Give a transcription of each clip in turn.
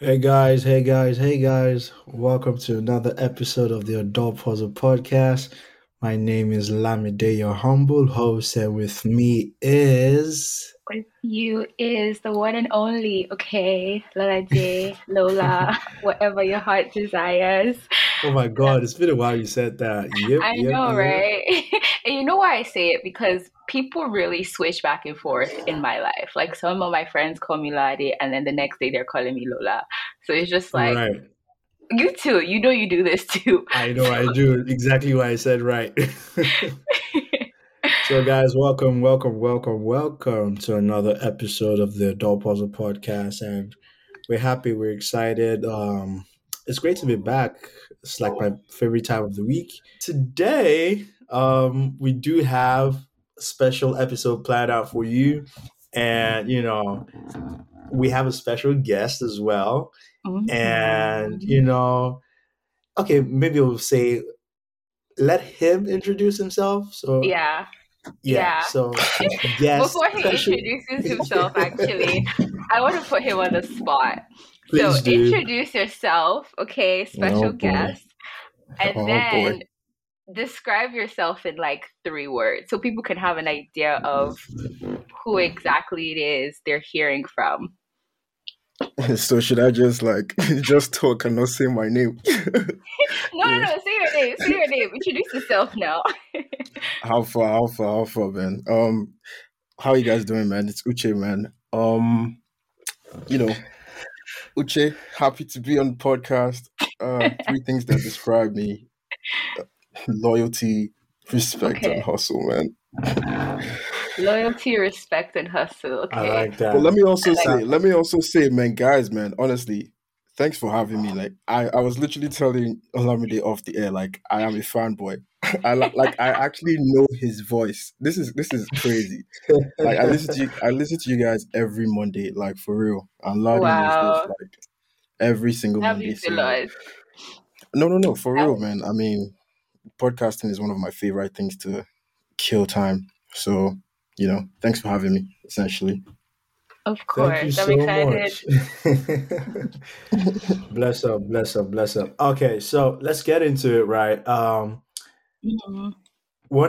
Hey guys, welcome to another episode of the Adult Puzzle Podcast. My name is Lamide, your humble host, and with me is... With you is the one and only, okay, Lola J, Lola, whatever your heart desires. Oh my God, it's been a while you said that. Yep, I know. Right? And you know why I say it? Because people really switch back and forth in my life. Like some of my friends call me Lolade, and then the next day they're calling me Lola. So it's just like... Right. You too. You know you do this too. I know I do. Exactly what I said, right. So guys, welcome to another episode of the Adult Puzzle Podcast. And we're happy. We're excited. It's great to be back. It's like my favorite time of the week. Today, we do have a special episode planned out for you. And, you know, we have a special guest as well. Mm-hmm. And, you know, okay, maybe we'll say, let him introduce himself. So Yeah. So yes. Before he introduces himself, actually, I want to put him on the spot. Please so do. Introduce yourself, okay, special guest. And then describe yourself in like 3 words so people can have an idea of who exactly it is they're hearing from. So should I just talk and not say my name? No. Say your name. Introduce yourself now. How far, man? How you guys doing, man? It's Uche, man. You know, Uche, happy to be on the podcast. 3 things that describe me: loyalty, respect, and hustle, man. Loyalty, respect, and hustle. Okay. I like that. But let me also say, man, guys, man, honestly, thanks for having me. Like, I was literally telling Olamide off the air, like, I am a fanboy. I actually know his voice. This is crazy. Like, I listen to you guys every Monday, like, for real. I'm loving this, like, every single Monday. So, no, for real, man. I mean, podcasting is one of my favorite things to kill time. So, you know, thanks for having me, essentially. Of course. Thank you so much. Bless up. Okay, so let's get into it, right? Want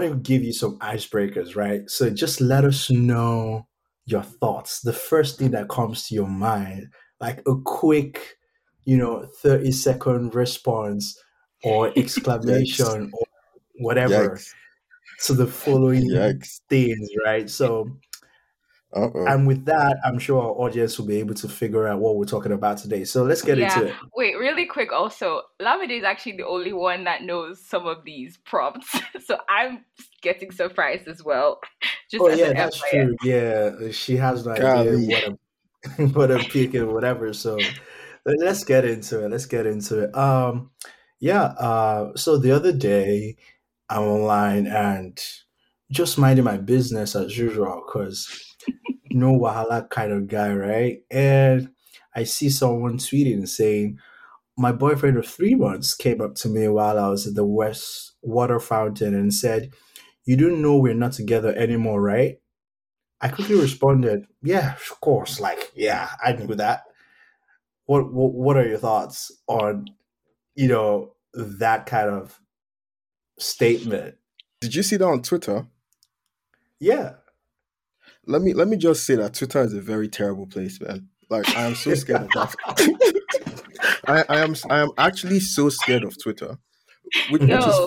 to give you some icebreakers, right? So just let us know your thoughts. The first thing that comes to your mind, like a quick, 30-second response or exclamation or whatever. Yikes. So the following things, right? So, and with that, I'm sure our audience will be able to figure out what we're talking about today. So let's get into it. Wait, really quick also, Lamide is actually the only one that knows some of these prompts. So I'm getting surprised as well. That's true. Yeah, she has no idea what I'm picking, whatever. So let's get into it. So the other day, I'm online and just minding my business as usual because no wahala kind of guy, right? And I see someone tweeting saying, my boyfriend of 3 months came up to me while I was at the West Water Fountain and said, you do know we're not together anymore, right? I quickly responded, yeah, of course. Like, yeah, I knew that. What are your thoughts on, that kind of statement? Did you see that on Twitter? Yeah. Let me just say that Twitter is a very terrible place, man. Like, I am so scared of that. I am actually so scared of Twitter, which is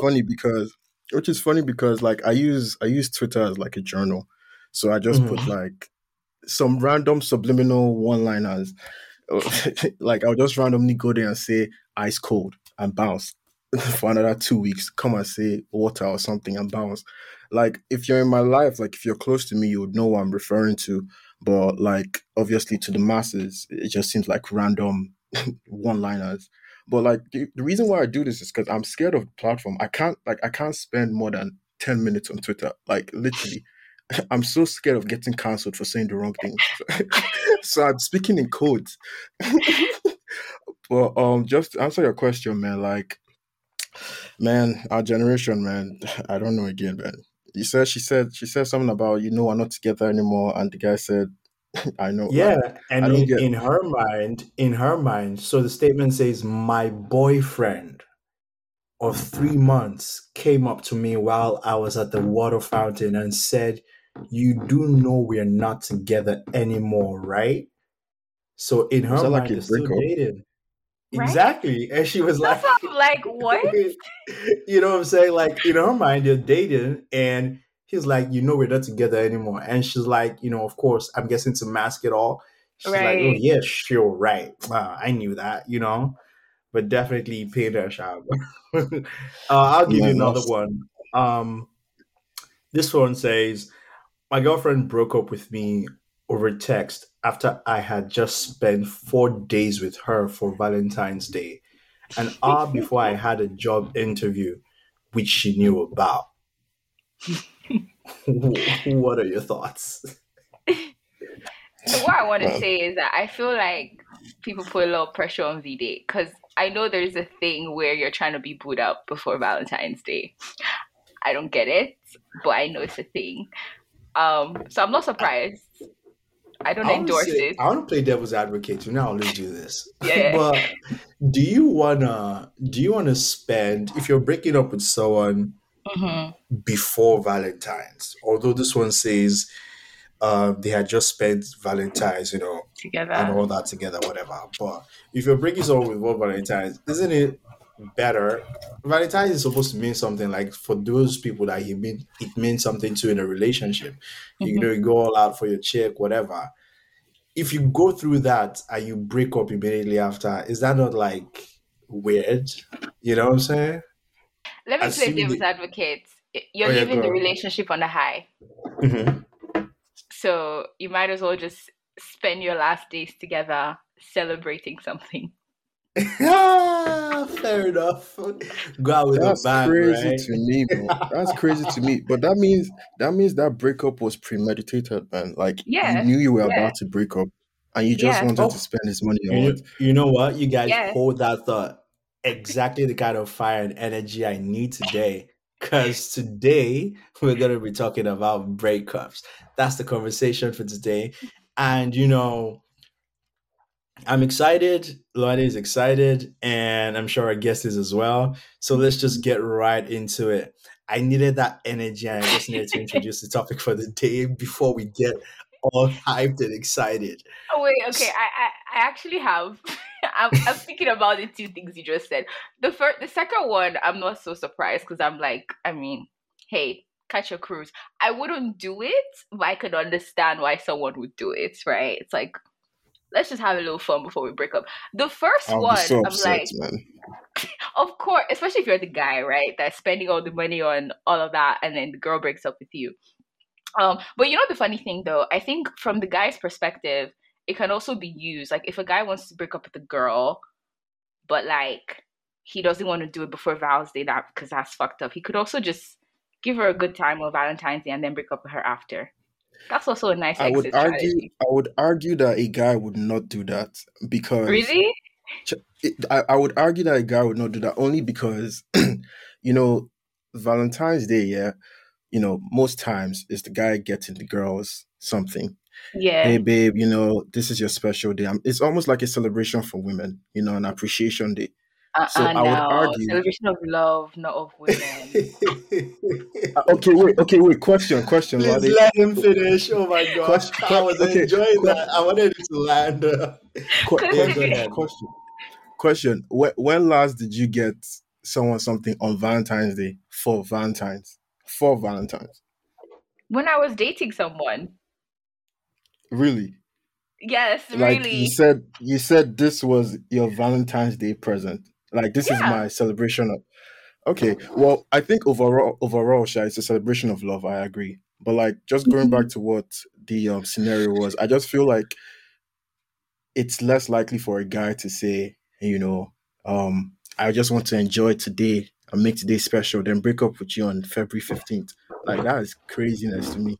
funny because like I use Twitter as like a journal, so I just put like some random subliminal one-liners. Like, I'll just randomly go there and say ice cold and bounce. For another 2 weeks, come and say water or something and bounce. Like, if you're in my life, like if you're close to me, you would know what I'm referring to. But like, obviously to the masses, it just seems like random one-liners. But like, the reason why I do this is because I'm scared of the platform. I can't spend more than 10 minutes on Twitter. Like, literally, I'm so scared of getting cancelled for saying the wrong thing. So I'm speaking in codes. But just to answer your question, man, like, Man, our generation, man, I don't know again, man. You said she said something about, you know, we're not together anymore, and the guy said, I know. Yeah, like, and in her mind, so the statement says, my boyfriend of 3 months came up to me while I was at the water fountain and said, you do know we're not together anymore, right? So in her mind, like they're still dating. Right? Exactly. And she was like... like, what? You know what I'm saying? Like, in her mind, they're dating, and he's like, you know, we're not together anymore. And she's like, you know, of course, I'm guessing to mask it all. She's right. Like, oh, yeah, sure, right. Wow, I knew that, you know? But definitely paid her a shower. I'll give you another one. This one says, my girlfriend broke up with me over text after I had just spent 4 days with her for Valentine's Day, an hour before I had a job interview, which she knew about. What are your thoughts? So what I want to say is that I feel like people put a lot of pressure on V-Day, because I know there's a thing where you're trying to be booed up before Valentine's Day. I don't get it, but I know it's a thing. So I'm not surprised. I don't endorse it. I want to play devil's advocate. You know, let's do this. Yeah. But do you wanna spend, if you're breaking up with someone before Valentine's? Although this one says they had just spent Valentine's, you know, together and all that together, whatever. But if you're breaking up with Valentine's, isn't it better? Valentine's is supposed to mean something. Like, for those people that it means something to in a relationship. You know, you go all out for your chick, whatever. If you go through that and you break up immediately after, is that not like weird? You know what I'm saying? Let me play devil's advocate. You're leaving the relationship on a high. So you might as well just spend your last days together celebrating something. Fair enough. Go out with a bang, crazy, right? To me, bro. That's crazy to me. But that means that breakup was premeditated, man. Like, you knew you were about to break up, and you just wanted to spend this money on it. You know what? You guys hold that thought. Exactly the kind of fire and energy I need today. Because today we're gonna be talking about breakups. That's the conversation for today. And you know, I'm excited, Lolade is excited, and I'm sure our guest is as well. So let's just get right into it. I needed that energy, and I just needed to introduce the topic for the day before we get all hyped and excited. Oh, wait, okay, I actually have. I'm thinking about the two things you just said. The second one, I'm not so surprised, because I'm like, I mean, hey, catch a cruise. I wouldn't do it, but I could understand why someone would do it, right? It's like, let's just have a little fun before we break up. The first one, so upset, I'm like, man. Of course, especially if you're the guy, right? That's spending all the money on all of that, and then the girl breaks up with you. But you know the funny thing, though? I think from the guy's perspective, it can also be used. Like, if a guy wants to break up with a girl, but, like, he doesn't want to do it before Val's Day, because that's fucked up. He could also just give her a good time on Valentine's Day and then break up with her after. That's also a nice exit strategy. I would argue that a guy would not do that because... Really? I would argue that a guy would not do that only because, you know, Valentine's Day, yeah, you know, most times it's the guy getting the girls something. Yeah. Hey, babe, you know, this is your special day. It's almost like a celebration for women, you know, an appreciation day. So I would argue celebration of love, not of women. Okay, wait. Question. Please let him finish. Oh my God, I was enjoying that. I wanted it to land. Question. When last did you get someone something on Valentine's Day for Valentine's? When I was dating someone. Really? Yes, like, really. You said this was your Valentine's Day present. Like, this is my celebration of... Okay, well, I think overall, Sha, it's a celebration of love, I agree. But, like, just going back to what the scenario was, I just feel like it's less likely for a guy to say, you know, I just want to enjoy today and make today special, then break up with you on February 15th. Like, that is craziness to me.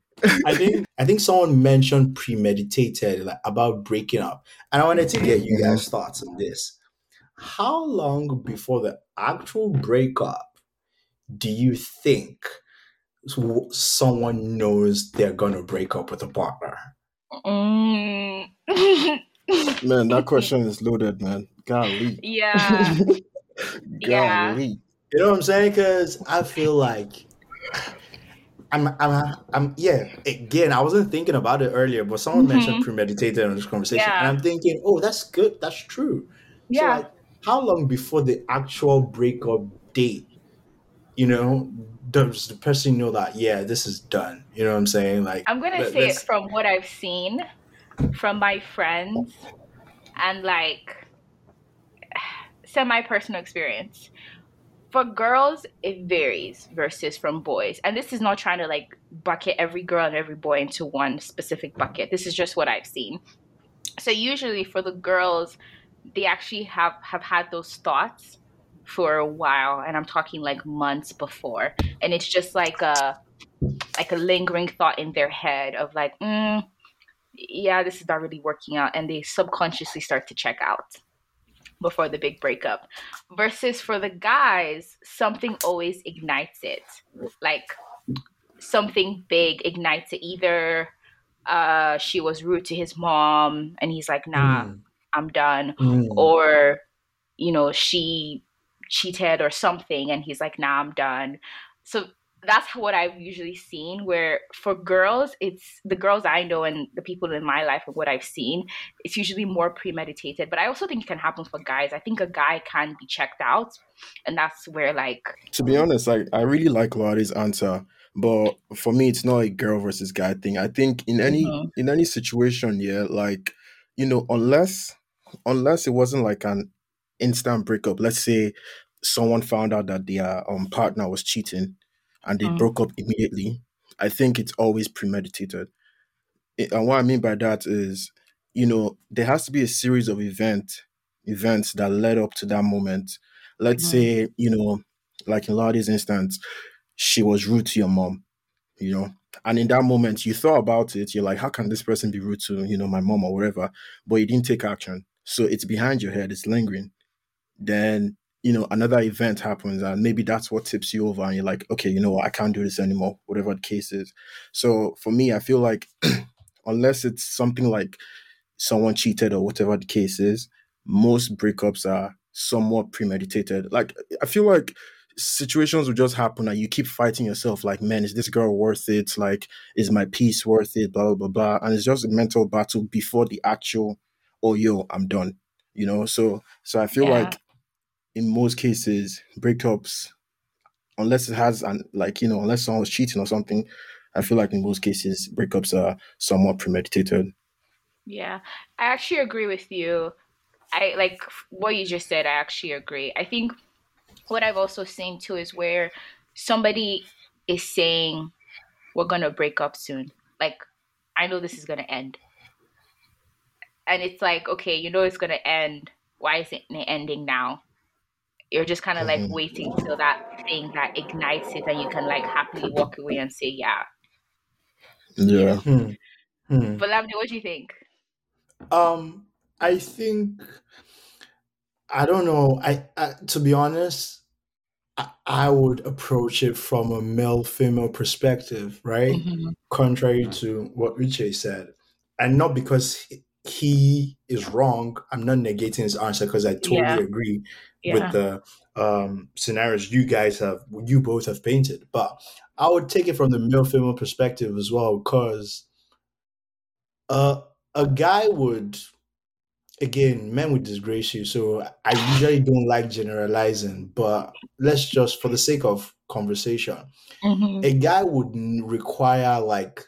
I think someone mentioned premeditated, like, about breaking up. And I wanted to get you guys' thoughts on this. how long before the actual breakup do you think someone knows they're going to break up with a partner? Man, that question is loaded, man. Golly. Yeah. Golly. Yeah. You know what I'm saying? Because I feel like I'm yeah, again, I wasn't thinking about it earlier, but someone mentioned premeditated in this conversation. Yeah. And I'm thinking, oh, that's good. That's true. Yeah. So like, how long before the actual breakup date, you know, does the person know that, yeah, this is done? You know what I'm saying? Like, I'm going to say it from what I've seen from my friends and like semi-personal experience. For girls, it varies versus from boys. And this is not trying to like bucket every girl and every boy into one specific bucket. This is just what I've seen. So usually for the girls, they actually have had those thoughts for a while. And I'm talking like months before. And it's just like a lingering thought in their head of like, yeah, this is not really working out. And they subconsciously start to check out before the big breakup. Versus for the guys, something always ignites it. Like something big ignites it. Either she was rude to his mom and he's like, nah, I'm done. Or, you know, she cheated or something and he's like, nah, I'm done. So that's what I've usually seen, where for girls, it's the girls I know and the people in my life and what I've seen, it's usually more premeditated. But I also think it can happen for guys. I think a guy can be checked out. And that's where like... To be honest, I really like Lolade's answer. But for me, it's not a girl versus guy thing. I think in any situation, yeah, like, you know, unless it wasn't like an instant breakup, let's say someone found out that their partner was cheating and they broke up immediately, I think it's always premeditated. And what I mean by that is, you know, there has to be a series of events that led up to that moment. Let's say, you know, like in Lolade's instance, she was rude to your mom, you know, and in that moment, you thought about it. You're like, how can this person be rude to, you know, my mom or whatever? But you didn't take action. So it's behind your head. It's lingering. Then, you know, another event happens and maybe that's what tips you over and you're like, okay, you know what, I can't do this anymore, whatever the case is. So for me, I feel like unless it's something like someone cheated or whatever the case is, most breakups are somewhat premeditated. Like, I feel like situations will just happen and you keep fighting yourself like, man, is this girl worth it? Like, is my peace worth it? Blah, blah, blah, blah. And it's just a mental battle before the actual, oh, yo, I'm done, you know? So I feel like, in most cases, breakups, unless it has, like, you know, unless someone was cheating or something, I feel like in most cases, breakups are somewhat premeditated. Yeah, I actually agree with you. I like what you just said, I actually agree. I think what I've also seen too is where somebody is saying, we're going to break up soon. Like, I know this is going to end. And it's like, okay, you know it's going to end. Why isn't it ending now? You're just kind of like waiting till that thing that ignites it and you can like happily walk away and say, yeah. Yeah. But Lamide, what do you think? I think, I don't know. I to be honest, I would approach it from a male-female perspective, right? Contrary to what Richie said. And not because he is wrong. I'm not negating his answer because I totally agree with the scenarios you both have painted. But I would take it from the male-female perspective as well, because a guy would, again, men would disgrace you. So I usually don't like generalizing, but let's just, for the sake of conversation, a guy would require like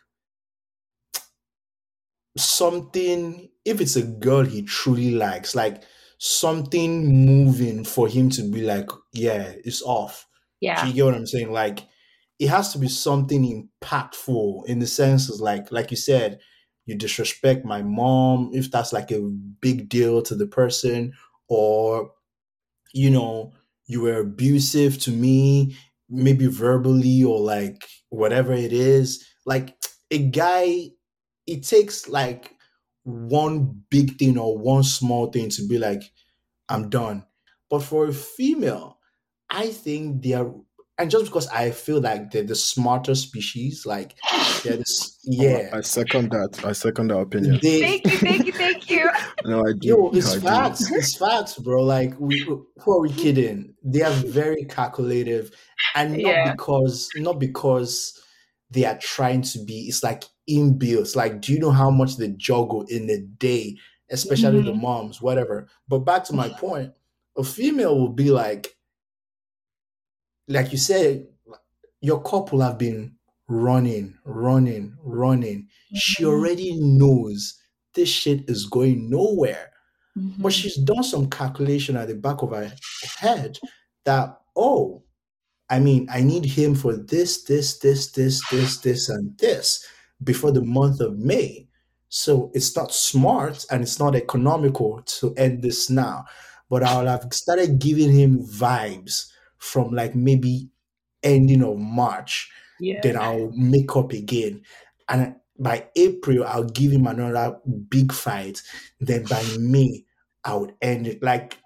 something, if it's a girl he truly likes, like something moving for him to be like, yeah, it's off. Yeah. Do you get what I'm saying? Like, it has to be something impactful in the sense is like you said, you disrespect my mom, if that's like a big deal to the person, or, you know, you were abusive to me, maybe verbally or like whatever it is. Like, a guy, it takes like one big thing or one small thing to be like, I'm done. But for a female, I think they are, and just because I feel like they're the smarter species, like they're this, yeah. Oh, I second that opinion. Thank you. No, I do. Yo, it's facts, bro. Like, who are we kidding? They are very calculative, and not because they are trying to be. It's like inbuilt. Like, do you know how much they juggle in a day, especially the moms, whatever. But back to my point, a female will be like you said, your couple have been running. Mm-hmm. She already knows this shit is going nowhere. Mm-hmm. But she's done some calculation at the back of her head that, oh, I mean, I need him for this, and this before the month of May. So it's not smart and it's not economical to end this now. But I'll have started giving him vibes from like maybe ending of March, then I'll make up again. And by April, I'll give him another big fight. Then by May, I would end it. Like,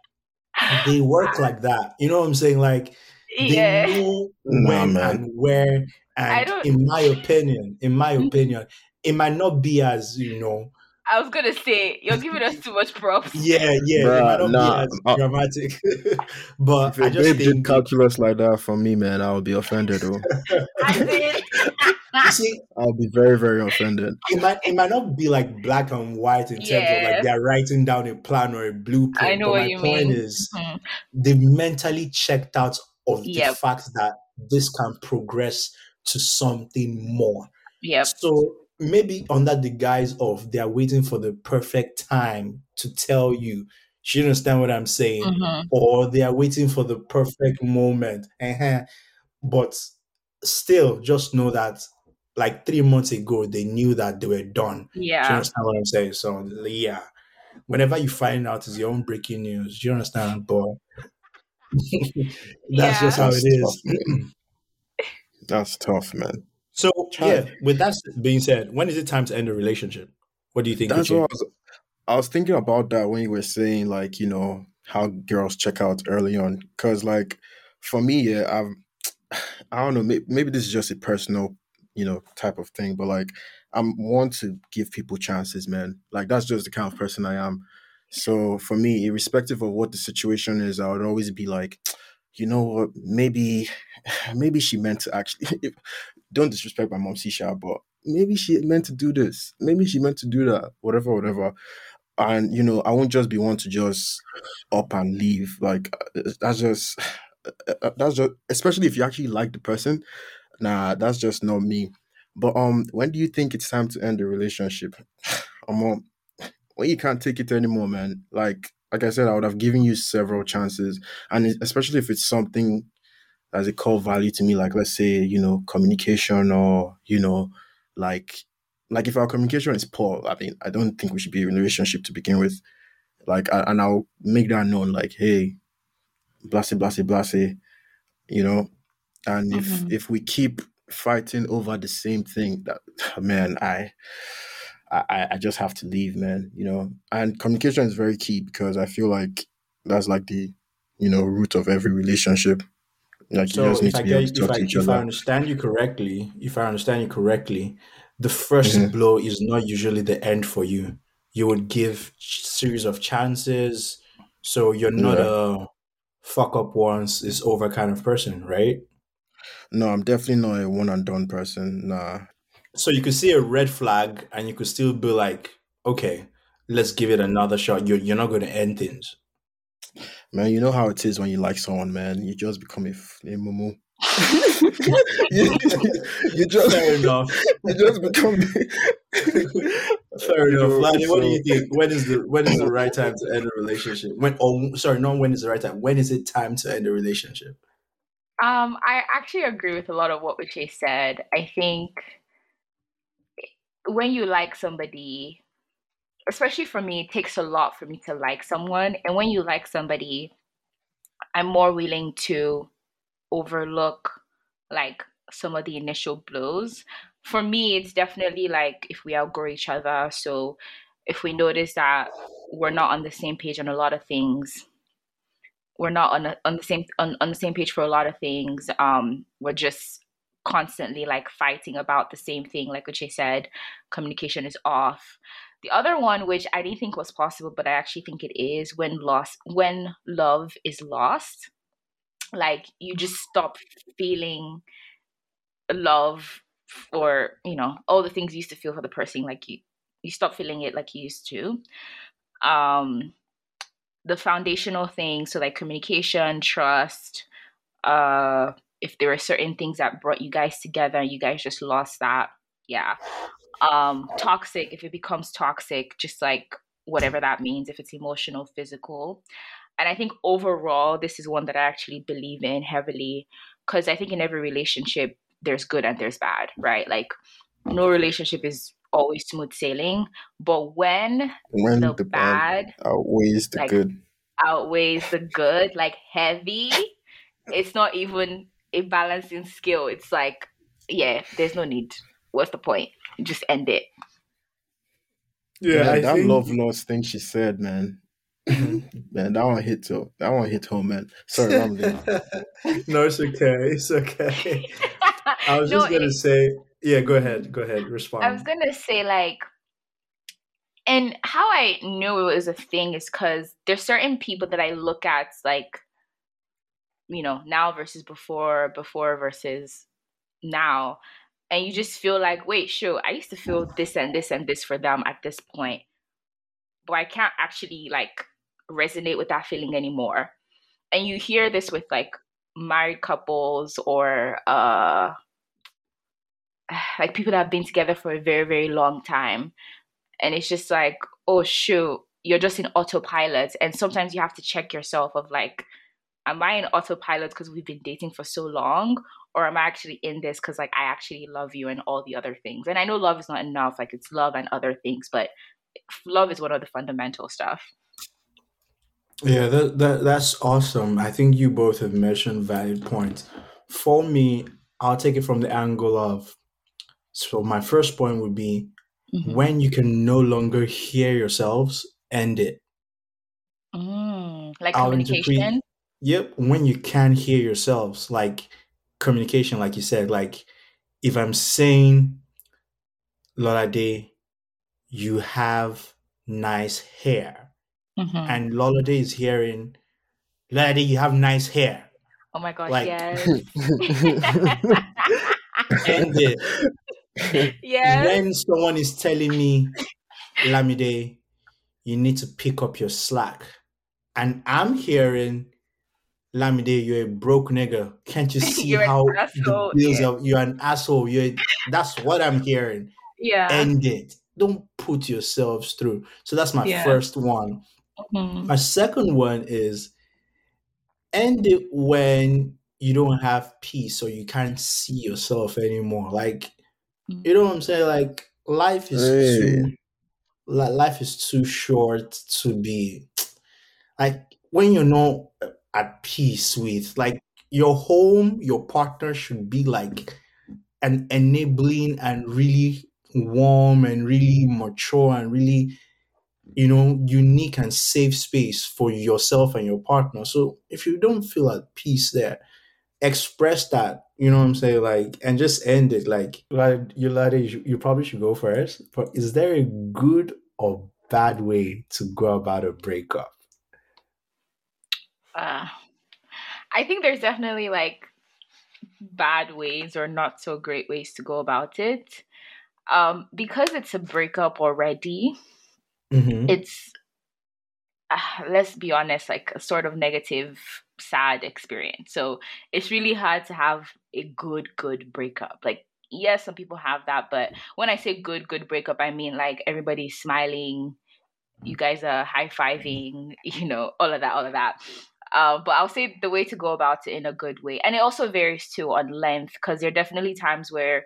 they work like that. You know what I'm saying? Like, they know when and where. And in my opinion, it might not be as, you know. I was going to say, you're giving us too much props. Yeah. Bruh, it might not be as dramatic. But I just think... calculus like that for me, man, I would be offended. You see, I'll be very, very offended. It might not be like black and white in terms of like they're writing down a plan or a blueprint. I know but what my you point mean. Is they've mentally checked out of the fact that this can progress to something more. Yeah. So maybe under the guise of they're waiting for the perfect time to tell you, do you understand what I'm saying? Mm-hmm. Or they are waiting for the perfect moment. But still, just know that like 3 months ago, they knew that they were done. Yeah. Do you understand what I'm saying? So yeah, whenever you find out it's your own breaking news, do you understand? But that's just how it is. That's tough, man. So, with that being said, when is it time to end a relationship? What do you think? That's what I was thinking about that when you were saying, like, you know, how girls check out early on. Because, like, for me, I don't know, maybe this is just a personal, you know, type of thing. But, like, I'm one to give people chances, man. Like, that's just the kind of person I am. So, for me, irrespective of what the situation is, I would always be like, you know what, maybe she meant to actually... Don't disrespect my mom, Sisha, but maybe she meant to do this. Maybe she meant to do that, whatever. And, you know, I won't just be one to just up and leave. Like, that's just, especially if you actually like the person. Nah, that's just not me. But when do you think it's time to end the relationship? Well, you can't take it anymore, man. Like I said, I would have given you several chances. And especially if it's something... as a core value to me, like, let's say, you know, communication or, you know, like if our communication is poor, I mean, I don't think we should be in a relationship to begin with. Like, and I'll make that known, like, hey, blase, you know, and if we keep fighting over the same thing, that, man, I just have to leave, man, you know. And communication is very key because I feel like that's like the, you know, root of every relationship. Like so if I understand you correctly, the first blow is not usually the end for you. You would give series of chances. So you're not a fuck up once it's over kind of person, right? No, I'm definitely not a one and done person. Nah. So you could see a red flag and you could still be like, okay, let's give it another shot. You're not going to end things. Man, you know how it is when you like someone, man. You just become a mumu. You just become. Fair enough. Lani, what do you think? When is the right time to end a relationship? When is it time to end a relationship? I actually agree with a lot of what Uche said. I think when you like somebody. Especially for me, it takes a lot for me to like someone. And when you like somebody, I'm more willing to overlook like some of the initial blows. For me, it's definitely like if we outgrow each other. So if we notice that we're not on the same page on a lot of things, we're not on the same page for a lot of things. We're just constantly like fighting about the same thing. Like Uche said, communication is off. The other one, which I didn't think was possible, but I actually think it is, when love is lost, like you just stop feeling love for, you know, all the things you used to feel for the person. Like you stop feeling it like you used to. The foundational things, so like communication, trust, if there were certain things that brought you guys together and you guys just lost that, yeah. Toxic, if it becomes toxic, just like whatever that means, if it's emotional, physical. And I think overall, this is one that I actually believe in heavily, because I think in every relationship, there's good and there's bad, right? Like no relationship is always smooth sailing, but when the bad outweighs the good, like heavy, it's not even a balancing skill. It's like, yeah, there's no need. What's the point? Just end it. Yeah, I think love loss thing she said, man. Man, that one hit home, man. Sorry, I'm late. No, it's okay. It's okay. I was just gonna say. Yeah, go ahead, respond. I was going to say, like, and how I knew it was a thing is because there's certain people that I look at, like, you know, now versus before versus now. And you just feel like, wait, sure, I used to feel this and this and this for them at this point, but I can't actually, like, resonate with that feeling anymore. And you hear this with, like, married couples or, like people that have been together for a very, very long time. And it's just like, oh shoot, you're just in autopilot. And sometimes you have to check yourself of like, am I in autopilot because we've been dating for so long? Or am I actually in this because like I actually love you and all the other things? And I know love is not enough, like it's love and other things, but love is one of the fundamental stuff. Yeah, that's awesome. I think you both have mentioned valid points. For me, I'll take it from the angle of, so my first point would be, mm-hmm. when you can no longer hear yourselves, end it. Like I'll communication? Yep, when you can hear yourselves, like communication, like you said, like if I'm saying, Lolade, you have nice hair. Mm-hmm. And Lolade is hearing, Lolade, you have nice hair. Oh my gosh, like, yes. End it. Yes. When someone is telling me, Lamide, you need to pick up your slack, and I'm hearing, Lamide, you're a broke nigga. Can't you see how the bills are? You're an asshole. That's what I'm hearing. Yeah. End it. Don't put yourselves through. So that's my first one. Mm-hmm. My second one is end it when you don't have peace or you can't see yourself anymore. Like, you know what I'm saying? Like life is too short to be like, when you're not at peace with like your home, your partner should be like an enabling and really warm and really mature and really, you know, unique and safe space for yourself and your partner. So if you don't feel at peace there, express that, you know what I'm saying? Like, and just end it. Like you probably should go first, but is there a good or bad way to go about a breakup? I think there's definitely like bad ways or not so great ways to go about it. Because it's a breakup already, mm-hmm. it's, let's be honest, like a sort of negative, sad experience. So it's really hard to have a good breakup. Like, yes, some people have that, but when I say good breakup, I mean like everybody's smiling, you guys are high-fiving, you know, all of that. But I'll say the way to go about it in a good way. And it also varies too on length, because there are definitely times where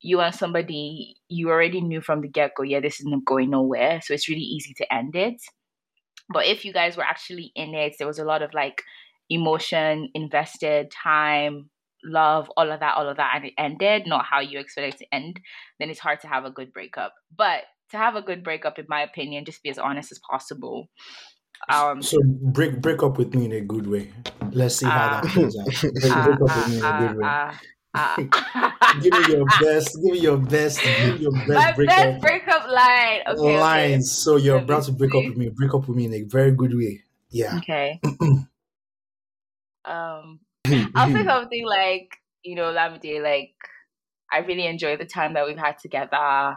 you and somebody, you already knew from the get-go, yeah, this isn't going nowhere. So it's really easy to end it. But if you guys were actually in it, there was a lot of like emotion, invested time, love, all of that, and it ended not how you expect it to end, then it's hard to have a good breakup. But to have a good breakup, in my opinion, just be as honest as possible. So break up with me in a good way. Let's see how that goes out. Break up with me in a good way. Give me your best breakup line. Okay, lines. Okay. So you're about to break up with me. Break up with me in a very good way. Yeah. Okay. I'll say something like, Lamide, like, I really enjoy the time that we've had together.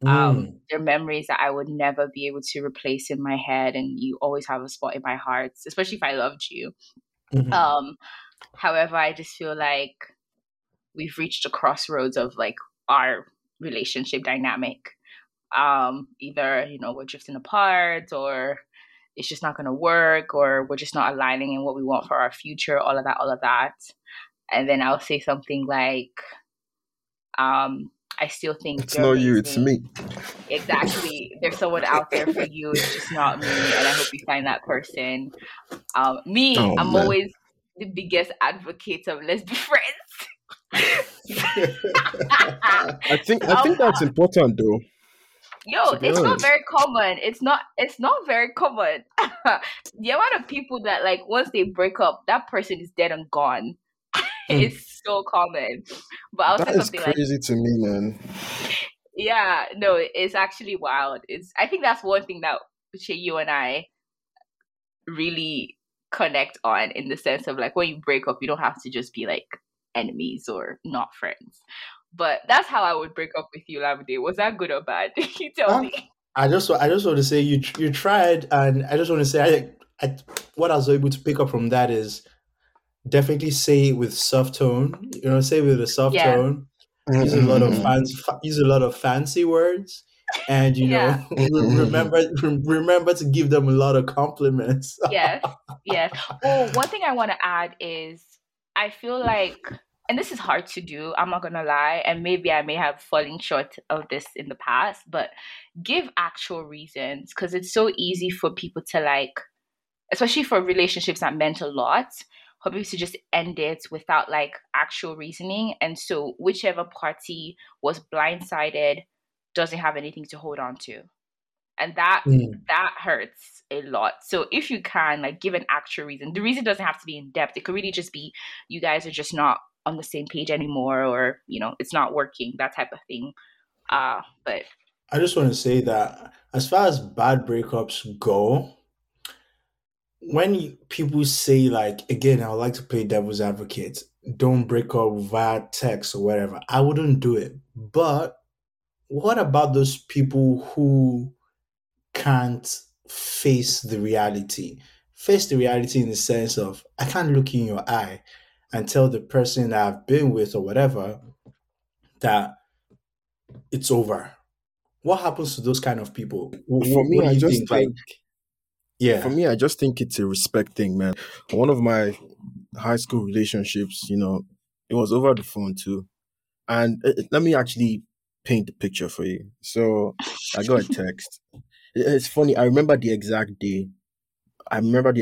There are memories that I would never be able to replace in my head, and you always have a spot in my heart, especially if I loved you. Mm-hmm. However, I just feel like we've reached a crossroads of like our relationship dynamic. Either, we're drifting apart, or it's just not going to work, or we're just not aligning in what we want for our future, all of that. And then I'll say something like, I still think it's not amazing. You, it's me. Exactly. There's someone out there for you. It's just not me, and I hope you find that person. I'm always the biggest advocate of let's be friends. I think that's important, though. It's not very common. It's not very common. The amount of people that like once they break up, that person is dead and gone. It's so common. But I'll say something like, crazy to me, man. Yeah, no, it's actually wild. I think that's one thing that Uche, you and I really connect on, in the sense of like when you break up, you don't have to just be like enemies or not friends. But that's how I would break up with you, Lamide. Was that good or bad? You tell me. I just want to say you tried, and I just want to say I what I was able to pick up from that is definitely say it with soft tone. Say it with a soft tone. Use a lot of fancy words, and remember to give them a lot of compliments. Yes. Oh, one thing I want to add is I feel like, and this is hard to do, I'm not gonna lie, and maybe I may have fallen short of this in the past, but give actual reasons, because it's so easy for people to like, especially for relationships that meant a lot, for people to just end it without like actual reasoning. And so whichever party was blindsided doesn't have anything to hold on to. And that hurts a lot. So if you can, like, give an actual reason. The reason doesn't have to be in depth. It could really just be you guys are just not on the same page anymore, or, it's not working, that type of thing. But I just want to say that as far as bad breakups go, when people say, like, again, I would like to play devil's advocate, don't break up via text or whatever, I wouldn't do it. But what about those people who can't face the reality? Face the reality in the sense of, I can't look in your eye and tell the person that I've been with or whatever that it's over. What happens to those kind of people? For me, I just think it's a respect thing, man. One of my high school relationships, it was over the phone too. And let me actually paint the picture for you. So I got a text. It's funny. I remember the exact day. I remember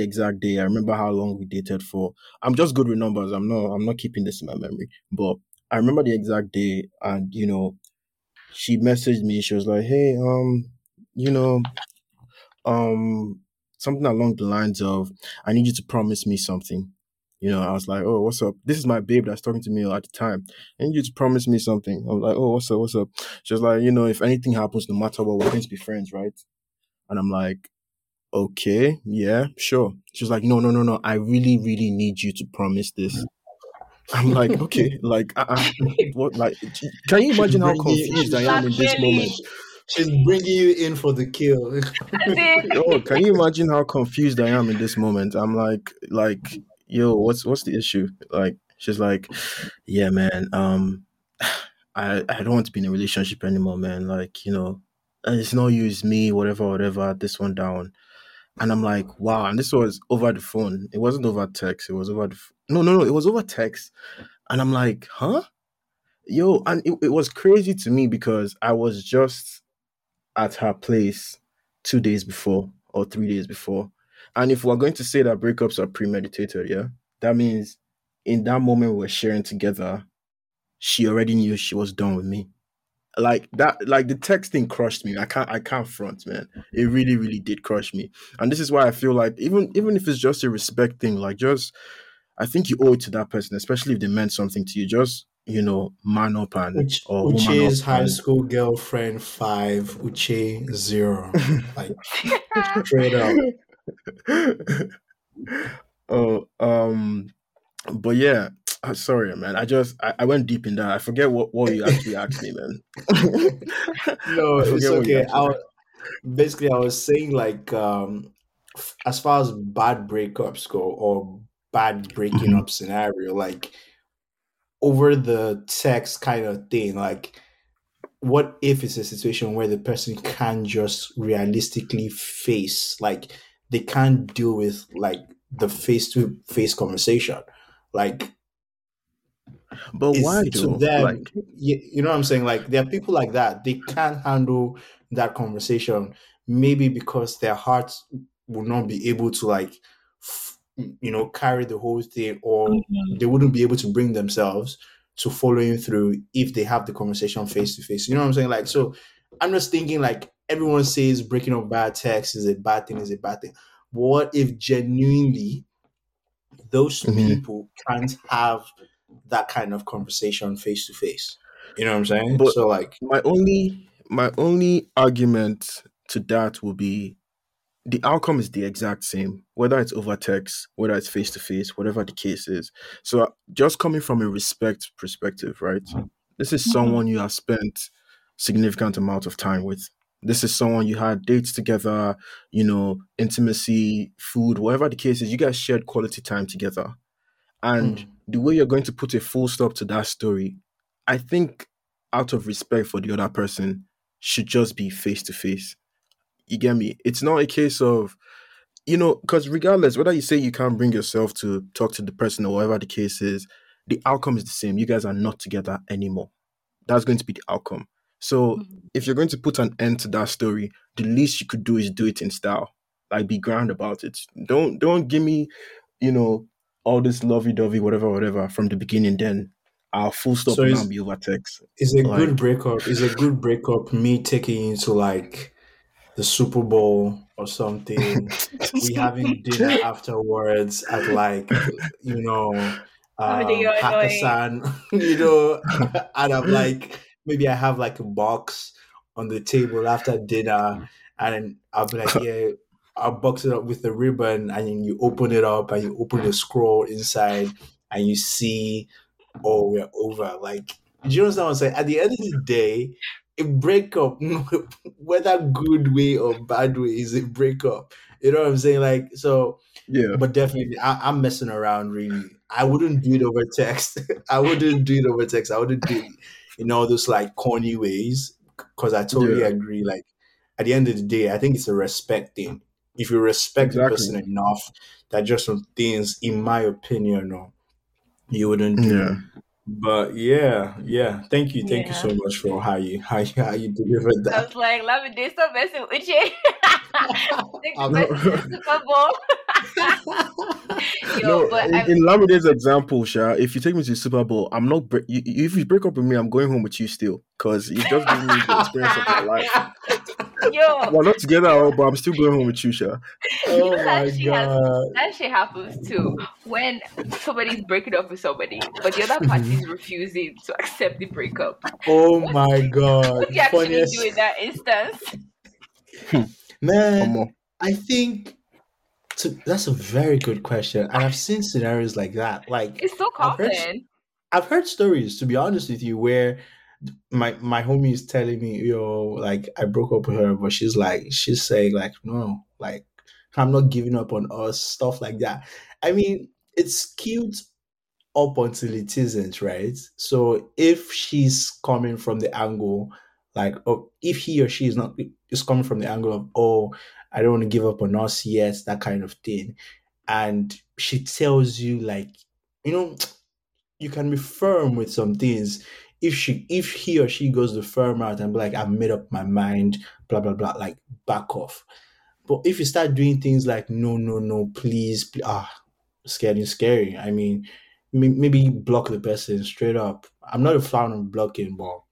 how long we dated for. I'm just good with numbers. I'm not keeping this in my memory. But I remember the exact day, and, she messaged me. She was like, hey, something along the lines of, I need you to promise me something. I was like, oh, what's up? This is my babe that's talking to me at the time. I need you to promise me something. I was like, oh, what's up? She was like, if anything happens, no matter what, we're going to be friends, right? And I'm like, okay, yeah, sure. She was like, no, I really, really need you to promise this. I'm like, okay, like, what? Like, can you imagine how confused I am in this moment? She's bringing you in for the kill. Oh, can you imagine how confused I am in this moment? I'm like, yo, what's the issue? Like, she's like, yeah, man, I don't want to be in a relationship anymore, man. Like, it's not you, it's me, whatever, this one down. And I'm like, wow. And this was over the phone. It wasn't over text. It was over the no, it was over text. And I'm like, huh? Yo, and it was crazy to me because I was just at her place 2 days before or 3 days before. And if we're going to say that breakups are premeditated, yeah, that means in that moment we're sharing together, she already knew she was done with me. like that, like the texting crushed me. I can't front, man. It really, really did crush me. And this is why I feel like even if it's just a respect thing, like just, I think you owe it to that person, especially if they meant something to you. Just, you know, man up and or Uche's up, high school girlfriend 5, Uche 0. Like straight up. Oh, but yeah. I'm sorry, man. I went deep in that. I forget what you actually asked me, man. No, it's okay. I was saying like, as far as bad breakups go or bad breaking up scenario, like over the text kind of thing, like what if it's a situation where the person can just realistically face, like they can't deal with like the face-to-face conversation, like. But it's, why do them, like, you know what I'm saying? Like there are people like that, they can't handle that conversation, maybe because their hearts will not be able to like carry the whole thing, or they wouldn't be able to bring themselves to following through if they have the conversation face to face. You know what I'm saying? Like, so I'm just thinking like everyone says breaking up bad text is a bad thing, But what if genuinely those people can't have that kind of conversation face to face? You know what I'm saying? But so like my only argument to that will be the outcome is the exact same, whether it's over text, whether it's face to face, whatever the case is. So just coming from a respect perspective, right? This is someone you have spent significant amount of time with. This is someone you had dates together, you know, intimacy, food, whatever the case is, you guys shared quality time together. And the way you're going to put a full stop to that story, I think out of respect for the other person, should just be face to face. You get me? It's not a case of, you know, because regardless, whether you say you can't bring yourself to talk to the person or whatever the case is, the outcome is the same. You guys are not together anymore. That's going to be the outcome. So if you're going to put an end to that story, the least you could do is do it in style. Like be grand about it. Don't give me, you know, all this lovey-dovey, whatever, from the beginning, then our full stop will now be over text. It's a good breakup. It's a good breakup, me taking you to, like, the Super Bowl or something. We having dinner afterwards at, like, you know, Hakkasan, you know, and I'm like, maybe I have, like, a box on the table after dinner, and I'll be like, yeah, I'll box it up with a ribbon, and you open it up and you open the scroll inside and you see, oh, we're over. Like, do you understand what I'm saying? At the end of the day, a breakup, whether good way or bad way, is a breakup. You know what I'm saying? Like, so, yeah. But definitely, I'm messing around, really. I wouldn't do it over text. I wouldn't do it in all those, like, corny ways, because I totally agree. Like, at the end of the day, I think it's a respect thing. If you respect the person enough, that just some things, in my opinion, no, you wouldn't do. Yeah. But yeah. Thank you so much for how you delivered that. I was like, Lamide, stop messing with Uche. In Lamide's example, Sha, if you take me to the Super Bowl, I'm not. If you break up with me, I'm going home with you still, because you just gave me the experience of my life. We're not together, but I'm still going home with you, Sha. Oh, you know, that shit happens too. When somebody's breaking up with somebody, but the other party is refusing to accept the breakup. Oh my God. What do you actually do in that instance? Man, I think that's a very good question. And I've seen scenarios like that. Like, it's so common. I've heard stories, to be honest with you, where my homie is telling me, yo, like, I broke up with her, but she's saying like, no, like, I'm not giving up on us, stuff like that. I mean, it's cute up until it isn't, right? So if she's coming from the angle, like, oh, if he or she is coming from the angle of, oh, I don't want to give up on us yet, that kind of thing, and she tells you, like, you know, you can be firm with some things. If he or she goes the firm route and be like, I've made up my mind, blah, blah, blah, like, back off. But if you start doing things like, no, please, it's getting scary. I mean, maybe block the person straight up. I'm not a fan of blocking, but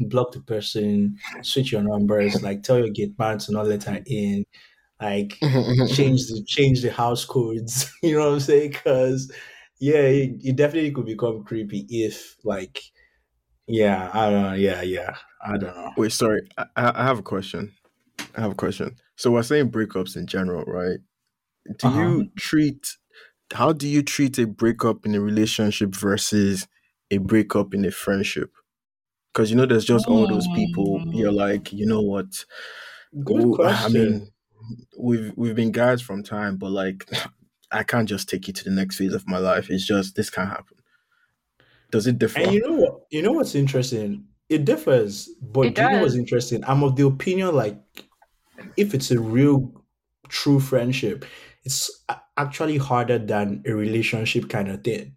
block the person, switch your numbers, like tell your gate man to not let her in, like change the house codes. You know what I'm saying? Because yeah, it definitely could become creepy if like, yeah, I don't know. Yeah. I don't know. Wait, sorry. I have a question. So we're saying breakups in general, right? How do you treat a breakup in a relationship versus a breakup in a friendship? Because, you know, there's just all those people. You're like, you know what? Good question. I mean, we've been guys from time, but like, I can't just take you to the next phase of my life. It's just, this can't happen. Does it differ? And you know what's interesting? It differs, but it does. You know what's interesting? I'm of the opinion, like, if it's a real, true friendship, it's actually harder than a relationship kind of thing.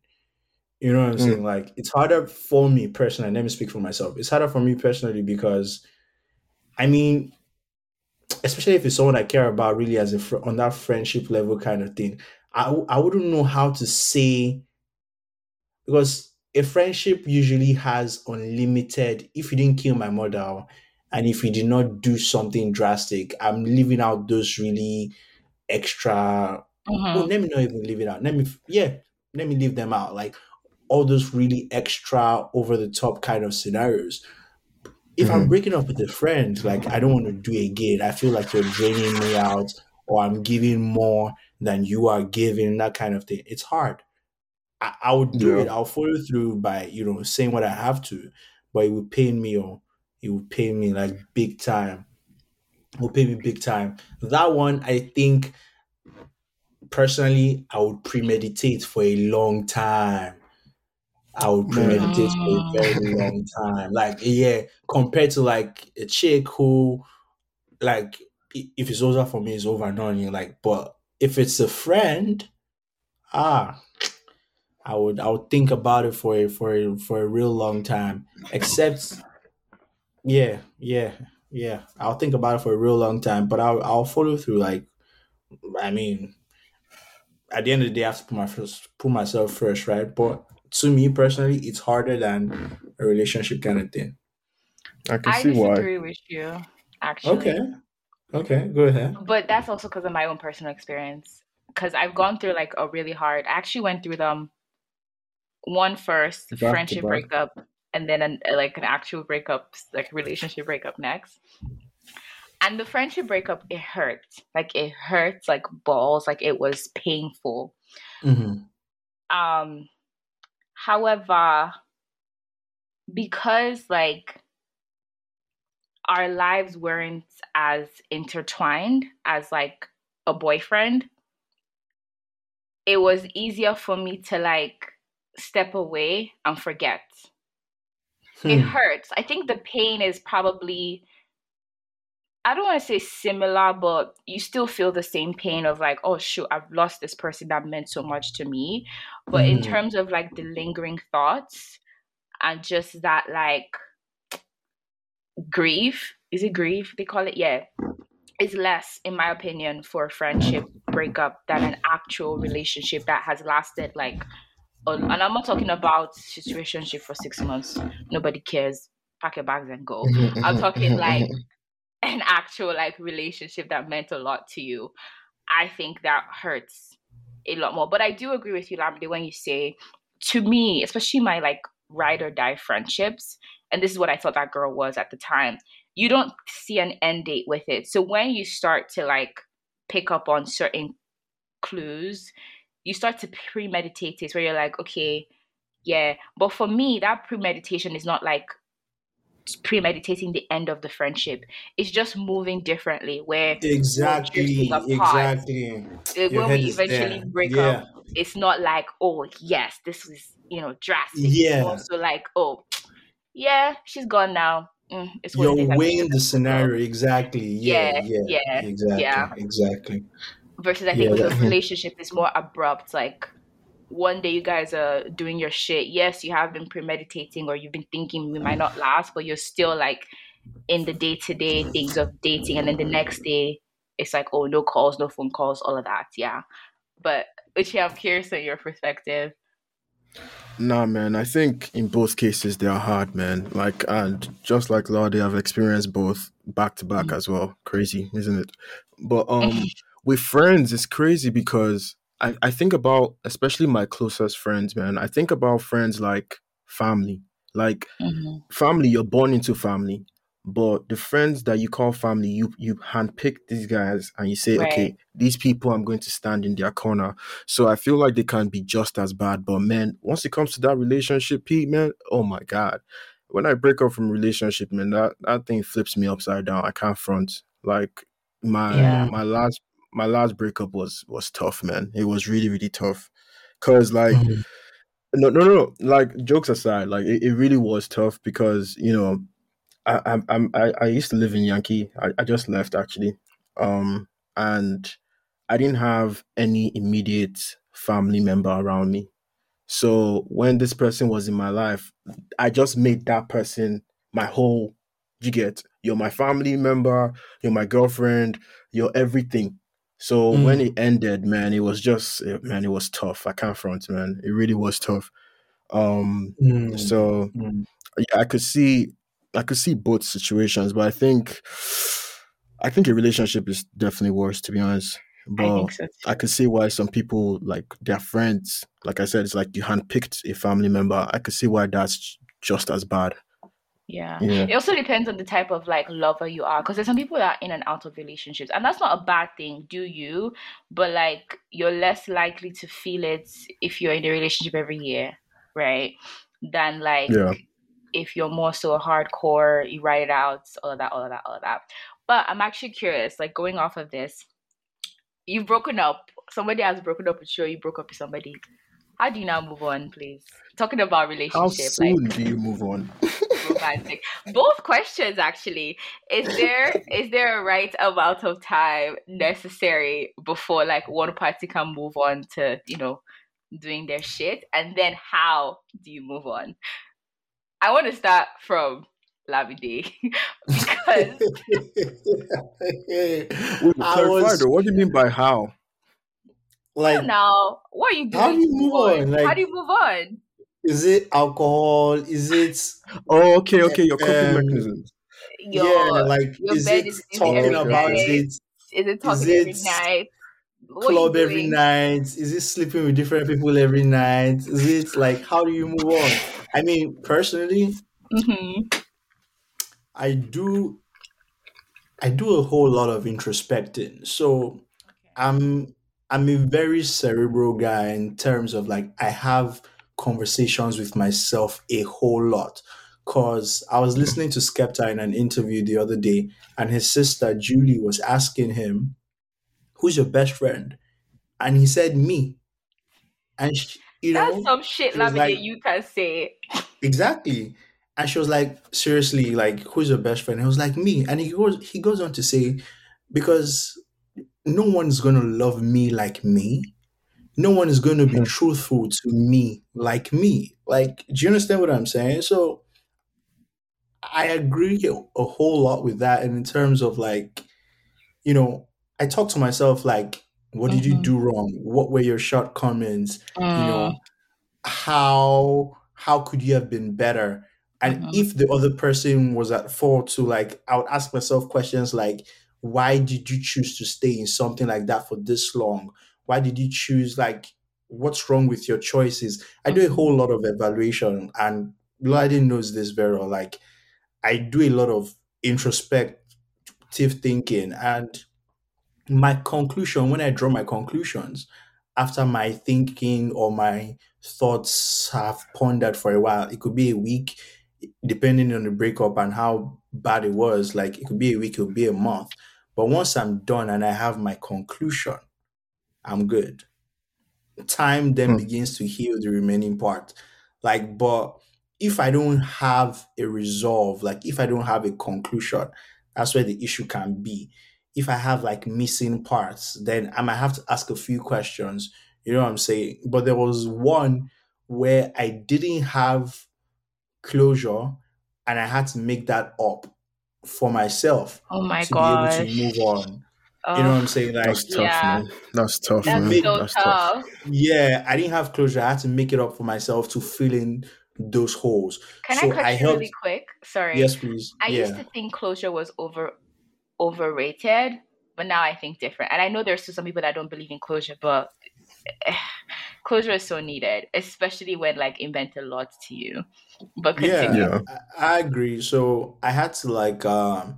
You know what I'm saying? Like, it's harder for me personally. Let me speak for myself. It's harder for me personally because, I mean, especially if it's someone I care about really as on that friendship level kind of thing, I wouldn't know how to say, because a friendship usually has unlimited, if you didn't kill my mother and if you did not do something drastic, I'm leaving out those really extra, let me not even leave it out. Let me leave them out. Like all those really extra over the top kind of scenarios. If I'm breaking up with a friend, like I don't want to do it again. I feel like you're draining me out or I'm giving more than you are giving, that kind of thing. It's hard. I would do it. I'll follow through by, you know, saying what I have to, but it will pain me like big time. It will pay me big time. That one, I think, personally, I would premeditate for a long time. I would premeditate for a very long time. Like, yeah, compared to like a chick who, like, if it's over for me, it's over and on. You're like, but if it's a friend, I would think about it for a real long time. Except, yeah. I'll think about it for a real long time, but I'll follow through. Like, I mean, at the end of the day, I have to put myself first, right? But to me personally, it's harder than a relationship kind of thing. I disagree with you, actually. Okay, go ahead. But that's also because of my own personal experience. Because I've gone through like a really hard. I actually went through them. One first, back friendship breakup, and then an actual breakup, like relationship breakup next. And the friendship breakup, it hurt. Like it hurts like balls. Like it was painful. Mm-hmm. However, because like our lives weren't as intertwined as like a boyfriend, it was easier for me to like step away and forget. It hurts. I think the pain is probably, I don't want to say similar, but you still feel the same pain of like, oh shoot, I've lost this person that meant so much to me. But in terms of like the lingering thoughts and just that like grief, is it grief they call it? Yeah. It's less, in my opinion, for a friendship breakup than an actual relationship that has lasted like, and I'm not talking about situationship for 6 months. Nobody cares. Pack your bags and go. I'm talking like an actual like relationship that meant a lot to you. I think that hurts a lot more. But I do agree with you, Lamide, when you say, to me, especially my like ride or die friendships, and this is what I thought that girl was at the time, you don't see an end date with it. So when you start to like pick up on certain clues, you start to premeditate it, where you're like, okay, yeah. But for me, that premeditation is not like premeditating the end of the friendship. It's just moving differently. Where exactly. When we eventually break up, it's not like, oh yes, this is, you know, drastic. Yeah. It's also like, oh yeah, she's gone now. It's what you're weighing the scenario. Exactly. Yeah. Exactly. Yeah. Exactly. Versus, I think with a relationship, it's more abrupt. Like, one day you guys are doing your shit. Yes, you have been premeditating, or you've been thinking we might not last, but you're still like in the day-to-day things of dating. And then the next day, it's like, oh, no calls, no phone calls, all of that. Yeah. But, Uche, I'm curious on your perspective. Nah, man, I think in both cases they are hard, man. Like, and just like Lolade, I've experienced both back to back as well. Crazy, isn't it? But with friends, it's crazy because I think about, especially my closest friends, man. I think about friends like family. Like family, you're born into family. But the friends that you call family, you handpick these guys and you say, okay, these people, I'm going to stand in their corner. So I feel like they can be just as bad. But man, once it comes to that relationship, Pete, man, oh my God. When I break up from relationship, man, that thing flips me upside down. I can't front. Like my last breakup was tough, man. It was really, really tough. Cause like, no. Like jokes aside, like it really was tough because, you know, I used to live in Yankee. I just left actually, and I didn't have any immediate family member around me. So when this person was in my life, I just made that person my whole. You get, you're my family member, you're my girlfriend, you're everything. So when it ended, man, it was just, man, it was tough. I can't front, man. It really was tough. So I could see both situations, but I think a relationship is definitely worse, to be honest. But I think so too. I could see why some people, like their friends, like I said, it's like you handpicked a family member. I could see why that's just as bad. Yeah. It also depends on the type of like lover you are, because there's some people that are in and out of relationships, and that's not a bad thing, do you? But like you're less likely to feel it if you're in a relationship every year, right? Than like if you're more so hardcore, you write it out, all of that. But I'm actually curious, like going off of this, you've broken up. Somebody has broken up with you. You broke up with somebody. How do you now move on, please? Talking about relationship. How soon do you move on? Romantic. Both questions, actually. Is there a right amount of time necessary before like one party can move on to, you know, doing their shit? And then how do you move on? I want to start from Lamide because... What do you mean by how? Like, I don't know. What are you doing? How do you move on? Like, how do you move on? Is it alcohol? Is it? Oh, okay. Your coping mechanism. Is it talking about it? Is it talking every night? Club every night? Is it sleeping with different people every night? Is it like, how do you move on? I mean, personally, I do a whole lot of introspecting. So, I'm a very cerebral guy in terms of like, I have conversations with myself a whole lot, because I was listening to Skepta in an interview the other day, and his sister Julie was asking him, who's your best friend? And he said, me. And she, that's some shit, Lamide, like, you can say. Exactly. And she was like, seriously, like, who's your best friend? And he was like, me. And he goes on to say, because no one's going to love me like me. No one is going to be truthful to me like me. Like, do you understand what I'm saying? So I agree a whole lot with that. And in terms of like, you know, I talk to myself like, what did you do wrong? What were your shortcomings? You know, how could you have been better? And if the other person was at fault too, like, I would ask myself questions like, why did you choose to stay in something like that for this long? Why did you choose, like, what's wrong with your choices? I do a whole lot of evaluation, and Lolade knows this very well. Like, I do a lot of introspective thinking, and my conclusion, when I draw my conclusions, after my thinking or my thoughts have pondered for a while, it could be a week, depending on the breakup and how bad it was. Like, it could be a week, it could be a month. But once I'm done and I have my conclusion, I'm good. Time then begins to heal the remaining part. Like, but if I don't have a resolve, like if I don't have a conclusion, that's where the issue can be. If I have like missing parts, then I might have to ask a few questions. You know what I'm saying? But there was one where I didn't have closure, and I had to make that up for myself. Oh my gosh. To be able to move on. You know what I'm saying? Like, that's tough, man. That's tough, man. That's so tough. Yeah, I didn't have closure. I had to make it up for myself to fill in those holes. Can I cut you really quick? Sorry. Yes, please. I used to think closure was overrated, but now I think different. And I know there's still some people that don't believe in closure, but closure is so needed, especially when like it meant a lot to you. But continue. Yeah, I agree. So I had to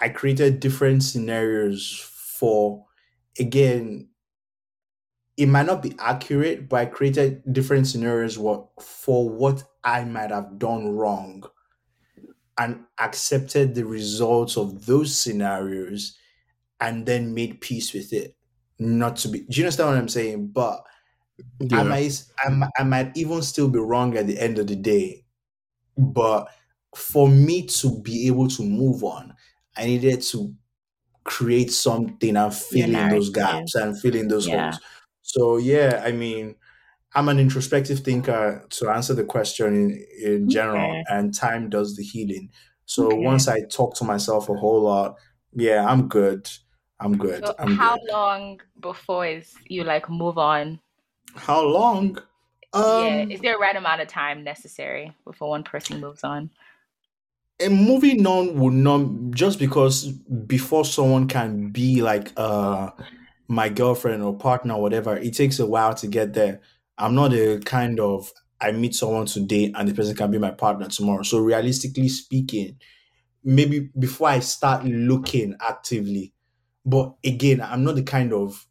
I created different scenarios for, again, it might not be accurate, but I created different scenarios for what I might have done wrong and accepted the results of those scenarios and then made peace with it. Do you understand what I'm saying? But yeah. I might even still be wrong at the end of the day. But for me to be able to move on, I needed to create something and fill in those gaps and fill in those holes. So, I'm an introspective thinker, to answer the question in general, and time does the healing. So once I talk to myself a whole lot, I'm good. So how long before is you move on? How long? Is there a right amount of time necessary before one person moves on? A moving on would not, just because before someone can be my girlfriend or partner or whatever, it takes a while to get there. I'm not a kind of, I meet someone today and the person can be my partner tomorrow. So realistically speaking, maybe before I start looking actively, but again, I'm not the kind of,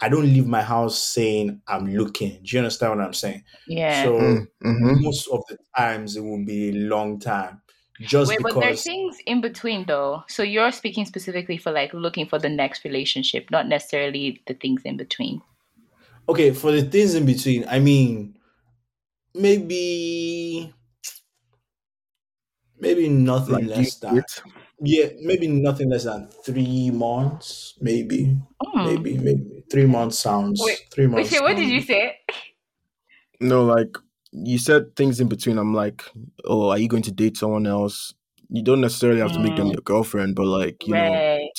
I don't leave my house saying I'm looking. Do you understand what I'm saying? Yeah. So most of the times it will be a long time. But there are things in between though. So you're speaking specifically for looking for the next relationship, not necessarily the things in between. Okay, for the things in between, I mean, maybe nothing less than maybe nothing less than 3 months, maybe. Mm. Maybe 3 months sounds. Wait, 3 months. Okay, what did you say? No, you said things in between. I'm like, oh, are you going to date someone else? You don't necessarily have to make them your girlfriend, but I don't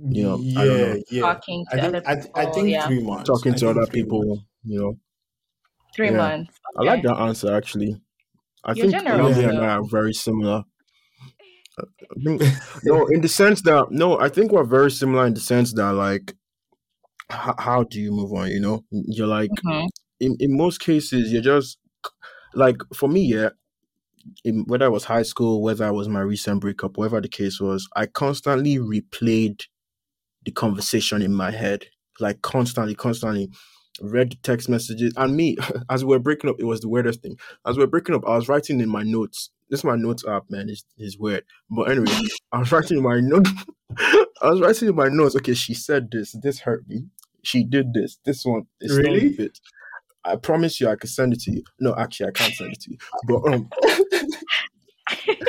know. Yeah. Talking to other people. I think 3 months. Talking to other people, 3 months. Okay. I like that answer, actually. I think Lolade and I are very similar. I think we're very similar in the sense that, how do you move on, You're in most cases, you're just... for me, whether it was high school, whether it was my recent breakup, whatever the case was, I constantly replayed the conversation in my head, constantly read the text messages. And me, as we're breaking up, it was the weirdest thing. As we're breaking up, I was writing in my notes. This is my notes app, man. It's weird. But anyway, I was writing in my notes. Okay, she said this. This hurt me. She did this. This one is really fit. I promise you, I can send it to you. No, actually, I can't send it to you.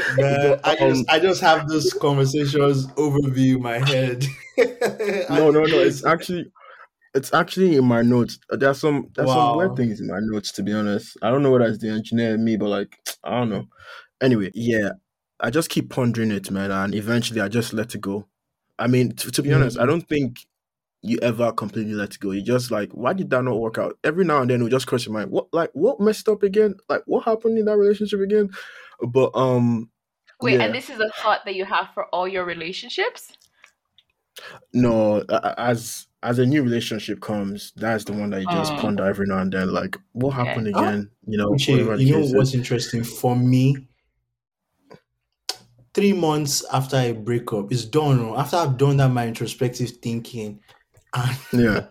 But I just have those conversations overview in my head. No. It's actually in my notes. There's some weird things in my notes, to be honest. I don't know whether it's the engineer in me, but I don't know. Anyway, I just keep pondering it, man, and eventually I just let it go. I mean, to be honest, I don't think you ever completely let it go. You're just why did that not work out? Every now and then we just cross your mind. What messed up again? What happened in that relationship again? But and this is a thought that you have for all your relationships? No, as a new relationship comes, that's the one that you just ponder every now and then. What happened again? Uche, you know what's interesting for me? 3 months after a breakup, it's done. After I've done that, my introspective thinking, and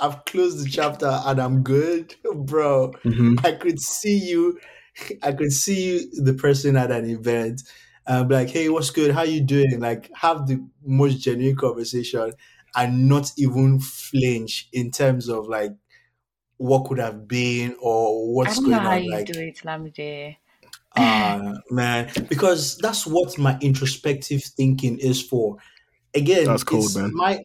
I've closed the chapter, and I'm good, bro. Mm-hmm. I could see you, the person at an event, and be like, "Hey, what's good? How you doing?" Have the most genuine conversation, and not even flinch in terms of what could have been or what's going on. I don't know how you do it, Lamide. Man, because that's what my introspective thinking is for. Again, that's cold, man. Mine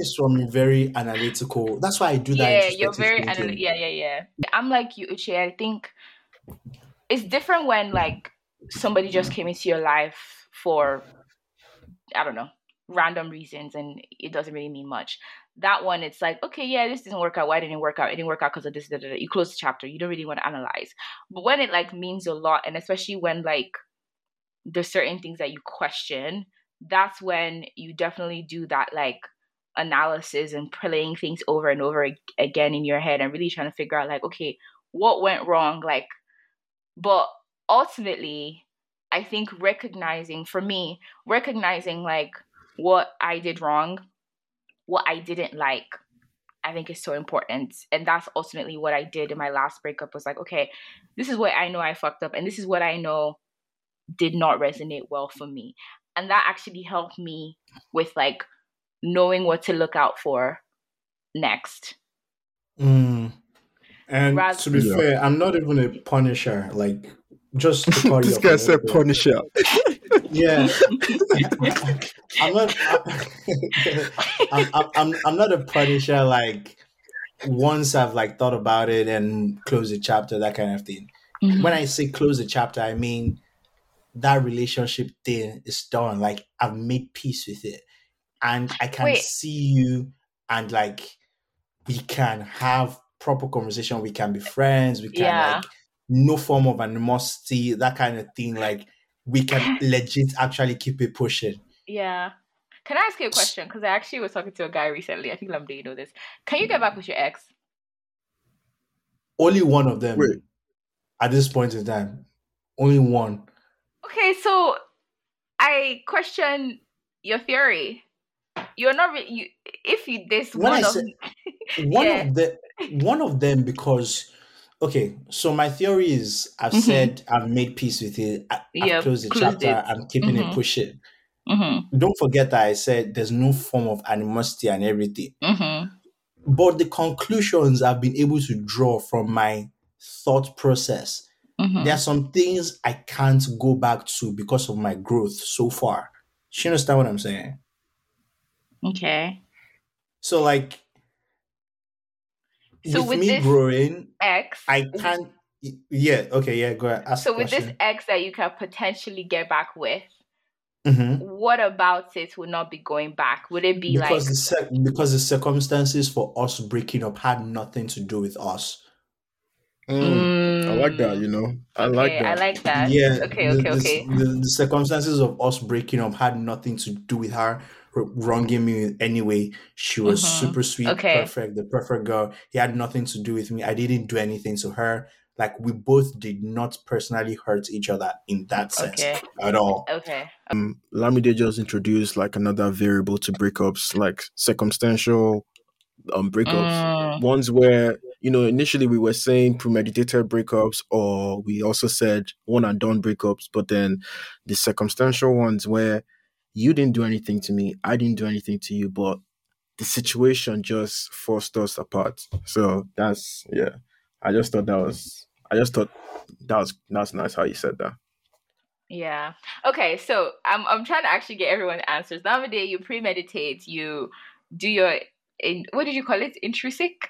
is from a very analytical. That's why I do that. Yeah, you're very analytical. I'm like you, Uche. I think it's different when somebody just came into your life for, I don't know, random reasons, and it doesn't really mean much. That one, it's like, okay, yeah, this didn't work out. Why didn't it work out? It didn't work out because of this. Da, da, da. You close the chapter. You don't really want to analyze. But when it like means a lot, and especially when like there's certain things that you question, that's when you definitely do that like analysis and playing things over and over again in your head and really trying to figure out like, okay, what went wrong? Like, but ultimately, I think recognizing like what I did wrong, what I didn't like, I think is so important. And that's ultimately what I did in my last breakup, was like, okay, this is what I know I fucked up, and this is what I know did not resonate well for me. And that actually helped me with like knowing what to look out for next. And to be fair, I'm not even a punisher. Like, just to call this guy said punisher. Yeah, I'm not a punisher. Like, once I've like thought about it and close the chapter, that kind of thing. Mm-hmm. When I say close the chapter, I mean that relationship thing is done. Like, I've made peace with it, and I can see you, and like we can have proper conversation. We can be friends. We can like no form of animosity, that kind of thing. Like, we can legit actually keep it pushing. Yeah. Can I ask you a question? Because I actually was talking to a guy recently. I think Lamide, you know this. Can you get back with your ex? Only one of them. Wait. At this point in time. Only one. Okay, so I question your theory. You're not... One of them, because... Okay, so my theory is I've said I've made peace with it. I've closed the chapter. I'm keeping it pushing. Mm-hmm. Don't forget that I said there's no form of animosity and everything. Mm-hmm. But the conclusions I've been able to draw from my thought process, there are some things I can't go back to because of my growth so far. Do you understand what I'm saying? Okay. So like... So with me growing, ex, I can't. Yeah, okay, yeah, go ahead. Ask so with this ex that you can potentially get back with, what about it will not be going back? Would it be because the circumstances for us breaking up had nothing to do with us? I like that. You know, I like that. Yeah. Okay. The circumstances of us breaking up had nothing to do with her wronging me anyway. She was super sweet, perfect, the perfect girl. It had nothing to do with me. I didn't do anything to her. Like, we both did not personally hurt each other in that sense at all. Okay. Lamide just introduced like another variable to breakups, like circumstantial breakups. Ones where, you know, initially we were saying premeditated breakups, or we also said one and done breakups, but then the circumstantial ones where you didn't do anything to me, I didn't do anything to you, but the situation just forced us apart. So that's, yeah. I just thought that was nice how you said that. Yeah. Okay, so I'm trying to actually get everyone answers. Nowadays, you premeditate, you do your, what did you call it? Intrinsic?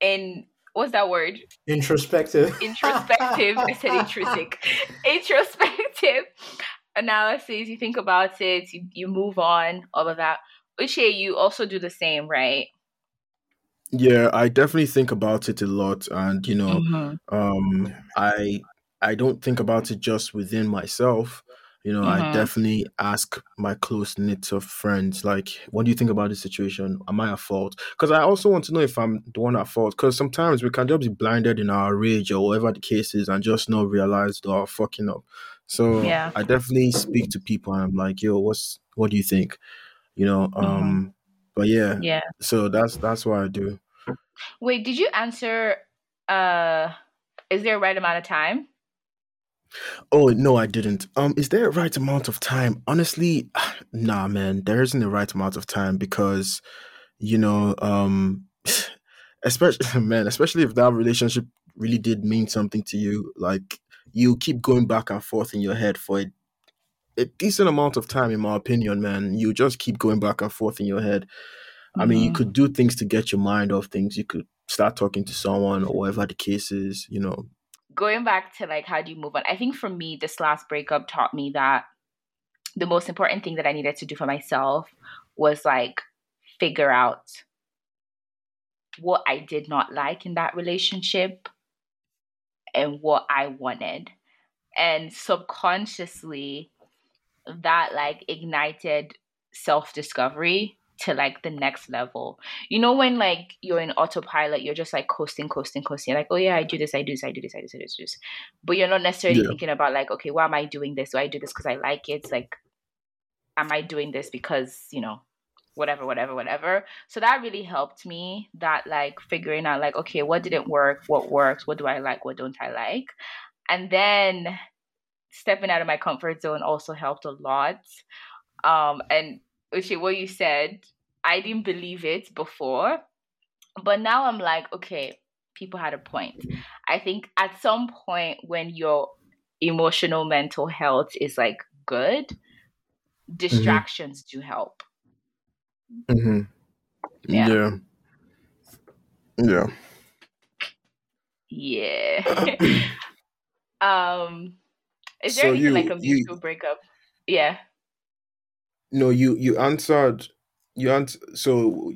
And what's that word? Introspective. I said intrinsic. Introspective analysis, you think about it, you move on, all of that. Uche, you also do the same, right? Yeah, I definitely think about it a lot, and you know, I don't think about it just within myself. You know, I definitely ask my close knit of friends, like, what do you think about this situation? Am I at fault? Because I also want to know if I'm the one at fault. Because sometimes we can just be blinded in our rage or whatever the case is, and just not realize they are fucking up. So I definitely speak to people, and I'm like, yo, what do you think? You know, but yeah. So that's what I do. Wait, did you answer? Is there a right amount of time? Oh, no, I didn't. Is there a right amount of time? Honestly, nah, man, there isn't a right amount of time, because, you know, especially if that relationship really did mean something to you, like, you keep going back and forth in your head for a decent amount of time, in my opinion, man. You just keep going back and forth in your head. I mean, you could do things to get your mind off things. You could start talking to someone or whatever the case is, you know. going back to like, how do you move on? I think for me, this last breakup taught me that the most important thing that I needed to do for myself was like figure out what I did not like in that relationship and what I wanted. And subconsciously, that like ignited self-discovery to like the next level. You know, when like you're in autopilot, you're just like coasting. Like, oh yeah, I do this. But you're not necessarily thinking about like, okay, why am I doing this? Do I do this because I like it? Like, am I doing this because, you know, whatever. So that really helped me, that like figuring out like, okay, what didn't work? What works? What do I like? What don't I like? And then stepping out of my comfort zone also helped a lot. And Uche, what you said, I didn't believe it before, but now I'm like, okay, people had a point. I think at some point when your emotional mental health is like good, distractions do help. Yeah. Is there anything like a mutual breakup? Yeah. No, you answered. So,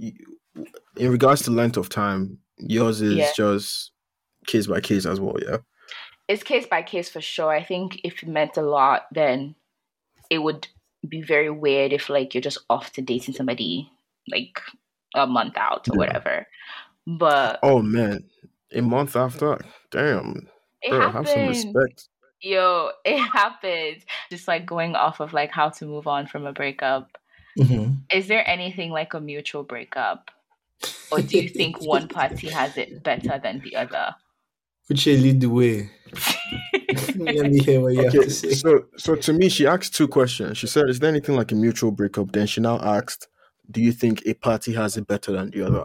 in regards to length of time, yours is just case by case as well. Yeah, it's case by case for sure. I think if it meant a lot, then it would be very weird if like you're just off to dating somebody like a month out or whatever. But oh man, a month after, damn, bro, have some respect. Yo, it happens. Just like going off of like how to move on from a breakup. Is there anything like a mutual breakup? Or do you think one party has it better than the other? Uche, lead the way. Let me hear what you have to say. So to me, she asked two questions. She said, is there anything like a mutual breakup? Then she now asked, do you think a party has it better than the other?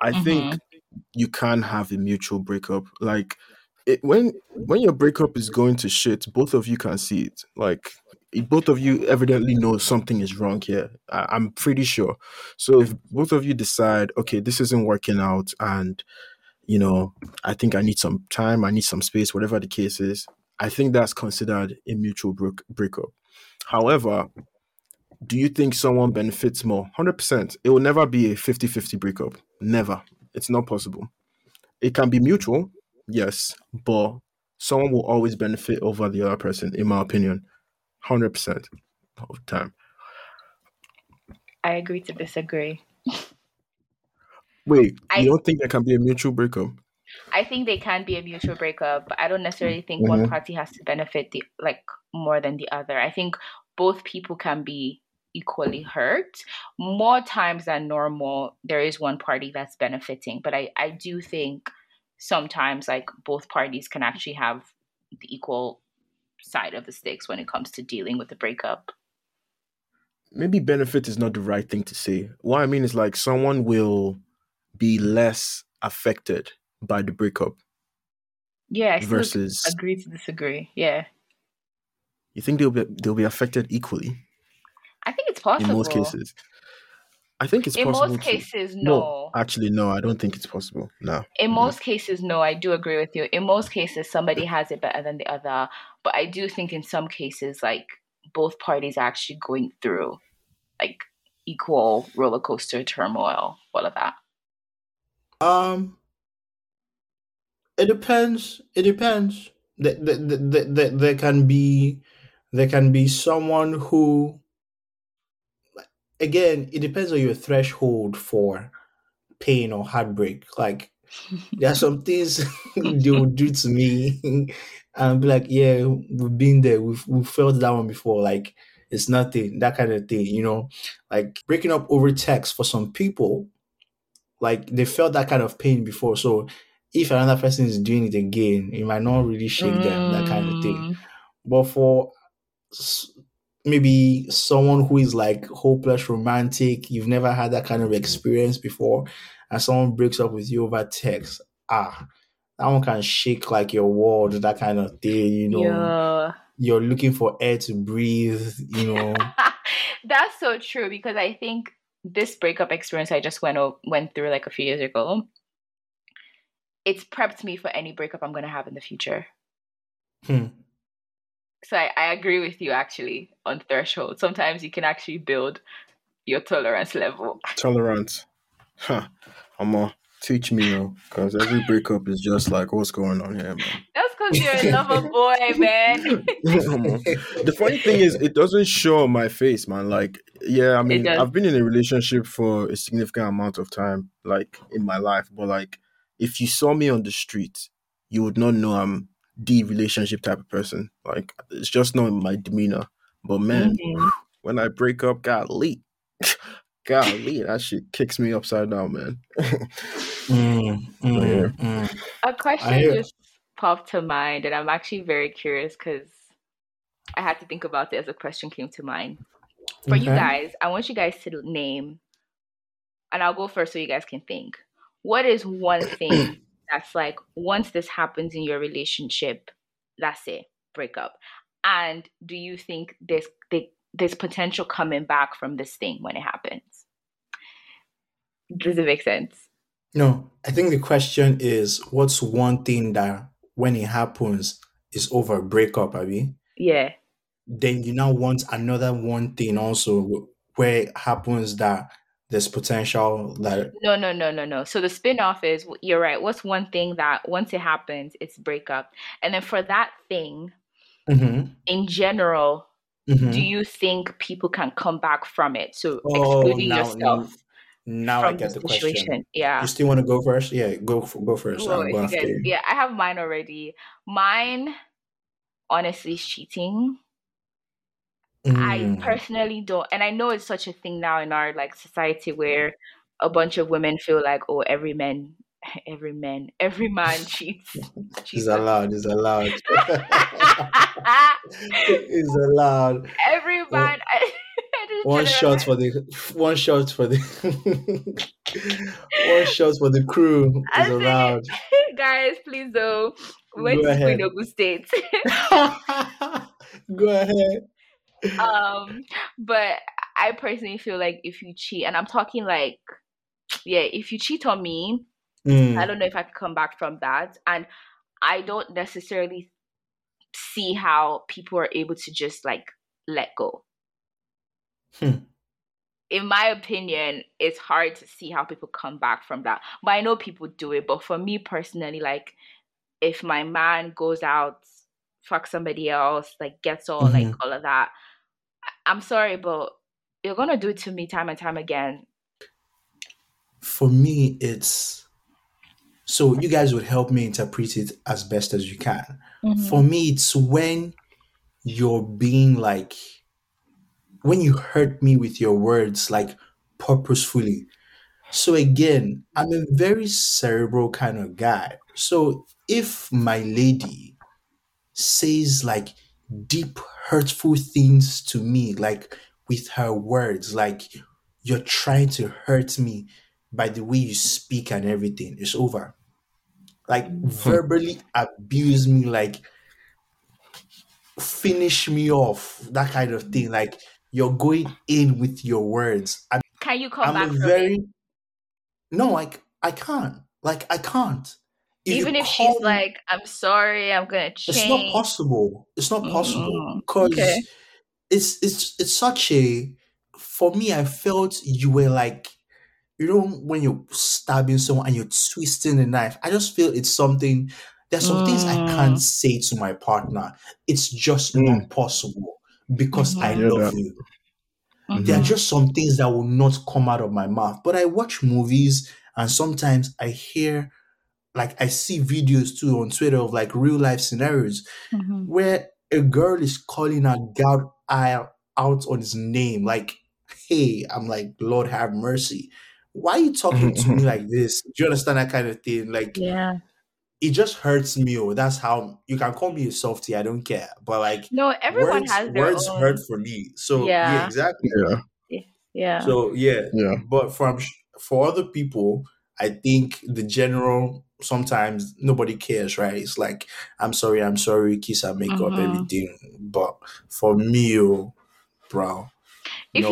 I think you can have a mutual breakup. Like, when your breakup is going to shit, both of you can see it. Like, both of you evidently know something is wrong here. I'm pretty sure. So if both of you decide, okay, this isn't working out and, you know, I think I need some time, I need some space, whatever the case is, I think that's considered a mutual breakup. However, do you think someone benefits more? 100%. It will never be a 50-50 breakup. Never. It's not possible. It can be mutual, yes, but someone will always benefit over the other person, in my opinion, 100% of the time. I agree to disagree. Wait, you don't think there can be a mutual breakup? I think they can be a mutual breakup, but I don't necessarily think one party has to benefit more than the other. I think both people can be equally hurt. More times than normal, there is one party that's benefiting, but I do think sometimes like both parties can actually have the equal side of the sticks when it comes to dealing with the breakup. Maybe benefit is not the right thing to say. What I mean is like someone will be less affected by the breakup. Yeah, I versus agree to disagree. Yeah. You think they'll be affected equally? I think it's possible. In most cases. I think it's possible. In most cases, no. Actually, no, I don't think it's possible. No. In most cases, no, I do agree with you. In most cases, somebody has it better than the other. But I do think in some cases, like, both parties are actually going through, like, equal roller coaster turmoil, all of that. It depends. It depends. There can be someone who... Again, it depends on your threshold for pain or heartbreak. Like, there are some things they will do to me and I'll be like, yeah, we've been there. We've felt that one before. Like, it's nothing, that kind of thing, you know? Like, breaking up over text for some people, like, they felt that kind of pain before. So if another person is doing it again, it might not really shake them, that kind of thing. But for... maybe someone who is like hopeless romantic, you've never had that kind of experience before, and someone breaks up with you over text. That one can shake like your world, that kind of thing, you know. Yeah. You're looking for air to breathe, you know. That's so true, because I think this breakup experience I just went through like a few years ago, it's prepped me for any breakup I'm going to have in the future. So I agree with you actually on threshold. Sometimes you can actually build your tolerance level. Tolerance. Huh. Omo, teach me, yo. Because every breakup is just like, what's going on here, man? That's because you're a lover boy, man. The funny thing is, it doesn't show my face, man. Like, yeah, I mean, I've been in a relationship for a significant amount of time, like, in my life. But, like, if you saw me on the street, you would not know I'm the relationship type of person. Like, it's just not my demeanor. But, man, when I break up, golly, that shit kicks me upside down, man. A question just popped to mind, and I'm actually very curious because I had to think about it as a question came to mind. For you guys, I want you guys to name, and I'll go first so you guys can think. What is one thing that's like, once this happens in your relationship, that's it, break up? And do you think there's potential coming back from this thing when it happens? Does it make sense? No, I think the question is, what's one thing that when it happens is over, breakup, Abby? Yeah. Then you now want another one thing also where it happens that there's potential that... No. So the spin-off is, you're right, what's one thing that once it happens, it's breakup? And then for that thing, in general... do you think people can come back from it? So excluding yourself. Now I get the question. Yeah. You still want to go first? Yeah, go first. Well, I have mine already. Mine, honestly, is cheating. I personally don't, and I know it's such a thing now in our like society where a bunch of women feel like, oh, every man cheats. It's allowed. It's allowed. It's allowed. Every man. One shot for the crew is allowed. Guys, please though. We're going to Ogun State. Go ahead. But I personally feel like if you cheat, and I'm talking like, yeah, if you cheat on me. I don't know if I could come back from that. And I don't necessarily see how people are able to just like let go. In my opinion, it's hard to see how people come back from that. But I know people do it. But for me personally, like if my man goes out, fuck somebody else, like gets all like all of that, I'm sorry, but you're going to do it to me time and time again. For me, it's... So you guys would help me interpret it as best as you can. For me, it's when you're being like, when you hurt me with your words, like purposefully. So again, I'm a very cerebral kind of guy. So if my lady says like deep hurtful things to me, like with her words, like you're trying to hurt me by the way you speak and everything, it's over. Like verbally abuse me, like finish me off, that kind of thing. Like you're going in with your words. Can you come back from it? No, like I can't. Like I can't. Even if she's like, I'm sorry, I'm gonna change. It's not possible. It's not possible because it's such a. For me, I felt you were like. You know, when you're stabbing someone and you're twisting the knife, I just feel it's something, there's some things I can't say to my partner. It's just not possible because I love you. There are just some things that will not come out of my mouth. But I watch movies and sometimes I hear, like I see videos too on Twitter of like real life scenarios where a girl is calling a guy out on his name. Like, hey, I'm like, Lord have mercy. Why are you talking to me like this? Do you understand that kind of thing? Like, yeah, it just hurts me. Oh, that's how you can call me a softie. I don't care. But like, no, everyone has their words own. Hurt for me. So yeah exactly. Yeah. So yeah. But for other people, I think the general sometimes nobody cares, right? It's like I'm sorry, kiss and make up everything. But for me, bro, if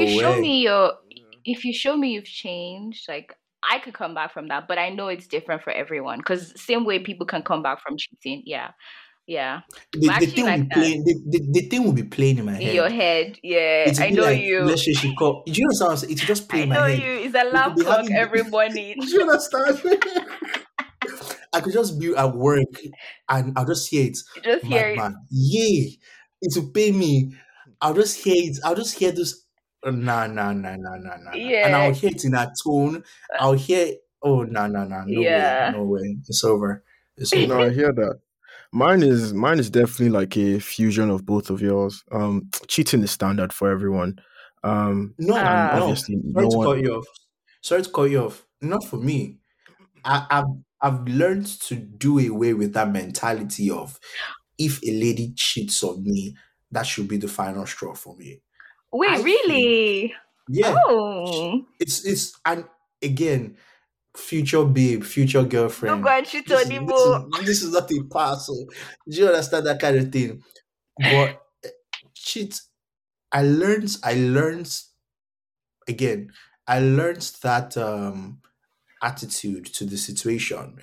you show me you've changed, like I could come back from that, but I know it's different for everyone because same way people can come back from cheating. Yeah. Yeah. The thing will be playing in my head. In your head. Yeah. It's I know like, you. Let's say she called. Do you understand? Know it's just playing in my head. I know you. It's a alarm clock every morning. Do you understand? I could just be at work and I'll just hear it. Just hear it. Man. Yay. It will pay me. I'll just hear it. I'll just hear this. Nah. Yeah. And I'll hear it in a tone. I'll hear, oh, nah. No way. It's over. No, I hear that. Mine is definitely like a fusion of both of yours. Cheating is standard for everyone. Sorry to cut you off. Not for me. I've learned to do away with that mentality of if a lady cheats on me, that should be the final straw for me. Wait, really? Yeah. Oh. It's and again. Future babe, future girlfriend. This is not a parcel. Do you understand that kind of thing? But shit, I learned that attitude to the situation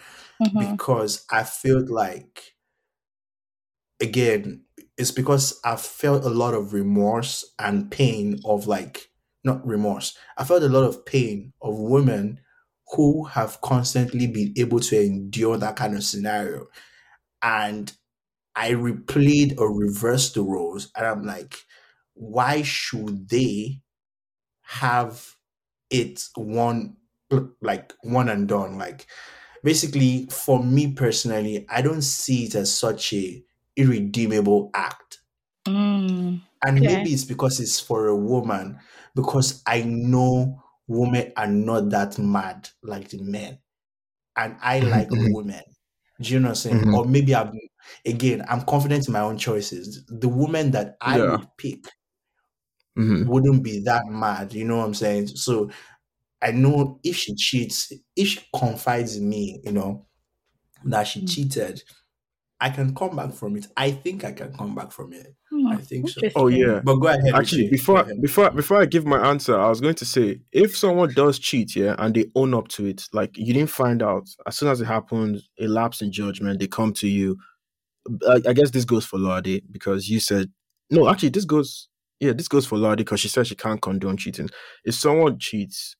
because I felt like, again, it's because I felt a lot of remorse and pain of like, not remorse. I felt a lot of pain of women who have constantly been able to endure that kind of scenario. And I replayed or reversed the roles. And I'm like, why should they have it one and done? Like, basically, for me personally, I don't see it as such a irredeemable act. And maybe it's because it's for a woman, because I know women are not that mad like the men, and I like women. Do you know what I'm saying? Or maybe I'm confident in my own choices. The woman that I would pick wouldn't be that mad. You know what I'm saying? So I know if she cheats, if she confides in me, you know, that she cheated, I can come back from it. I think I can come back from it. I think so. Oh yeah. But go ahead. Actually, before I give my answer, I was going to say, if someone does cheat, yeah, and they own up to it, like you didn't find out, as soon as it happens, a lapse in judgment, they come to you. I guess this goes for Lolade because you said no. Actually, this goes for Lolade because she said she can't condone cheating. If someone cheats,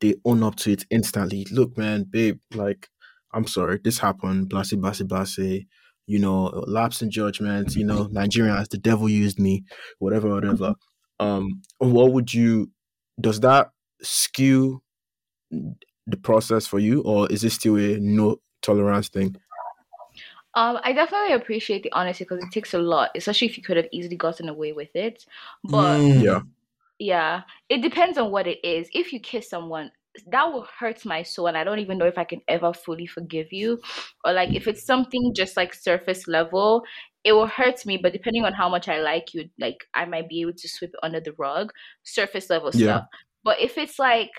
they own up to it instantly. Look, man, babe, like I'm sorry, this happened. Blasi, blasi, blasi. You know, lapse in judgment, you know, Nigerians, the devil used me, whatever. What would you, does that skew the process for you, or is it still a no tolerance thing? I definitely appreciate the honesty because it takes a lot, especially if you could have easily gotten away with it. But yeah, it depends on what it is. If you kiss someone, that will hurt my soul, and I don't even know if I can ever fully forgive you. Or like if it's something just like surface level, it will hurt me, but depending on how much I like you, like I might be able to sweep it under the rug, surface level stuff. But if it's like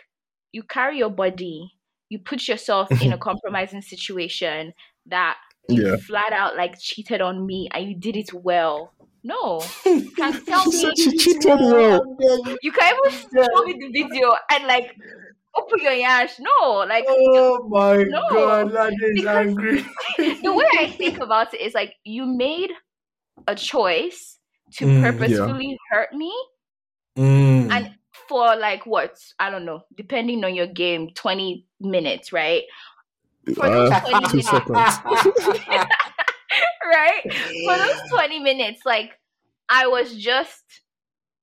you carry your body, you put yourself in a compromising situation that you flat out like cheated on me and you did it well. No, you can't tell me she cheated well. You can't even show me the video and like open your ass. No, like oh my god, that is because angry. The way I think about it is like you made a choice to purposefully hurt me, and for like what, I don't know, depending on your game, 20 minutes, right? For those 20 minutes, right? For those 20 minutes, like I was just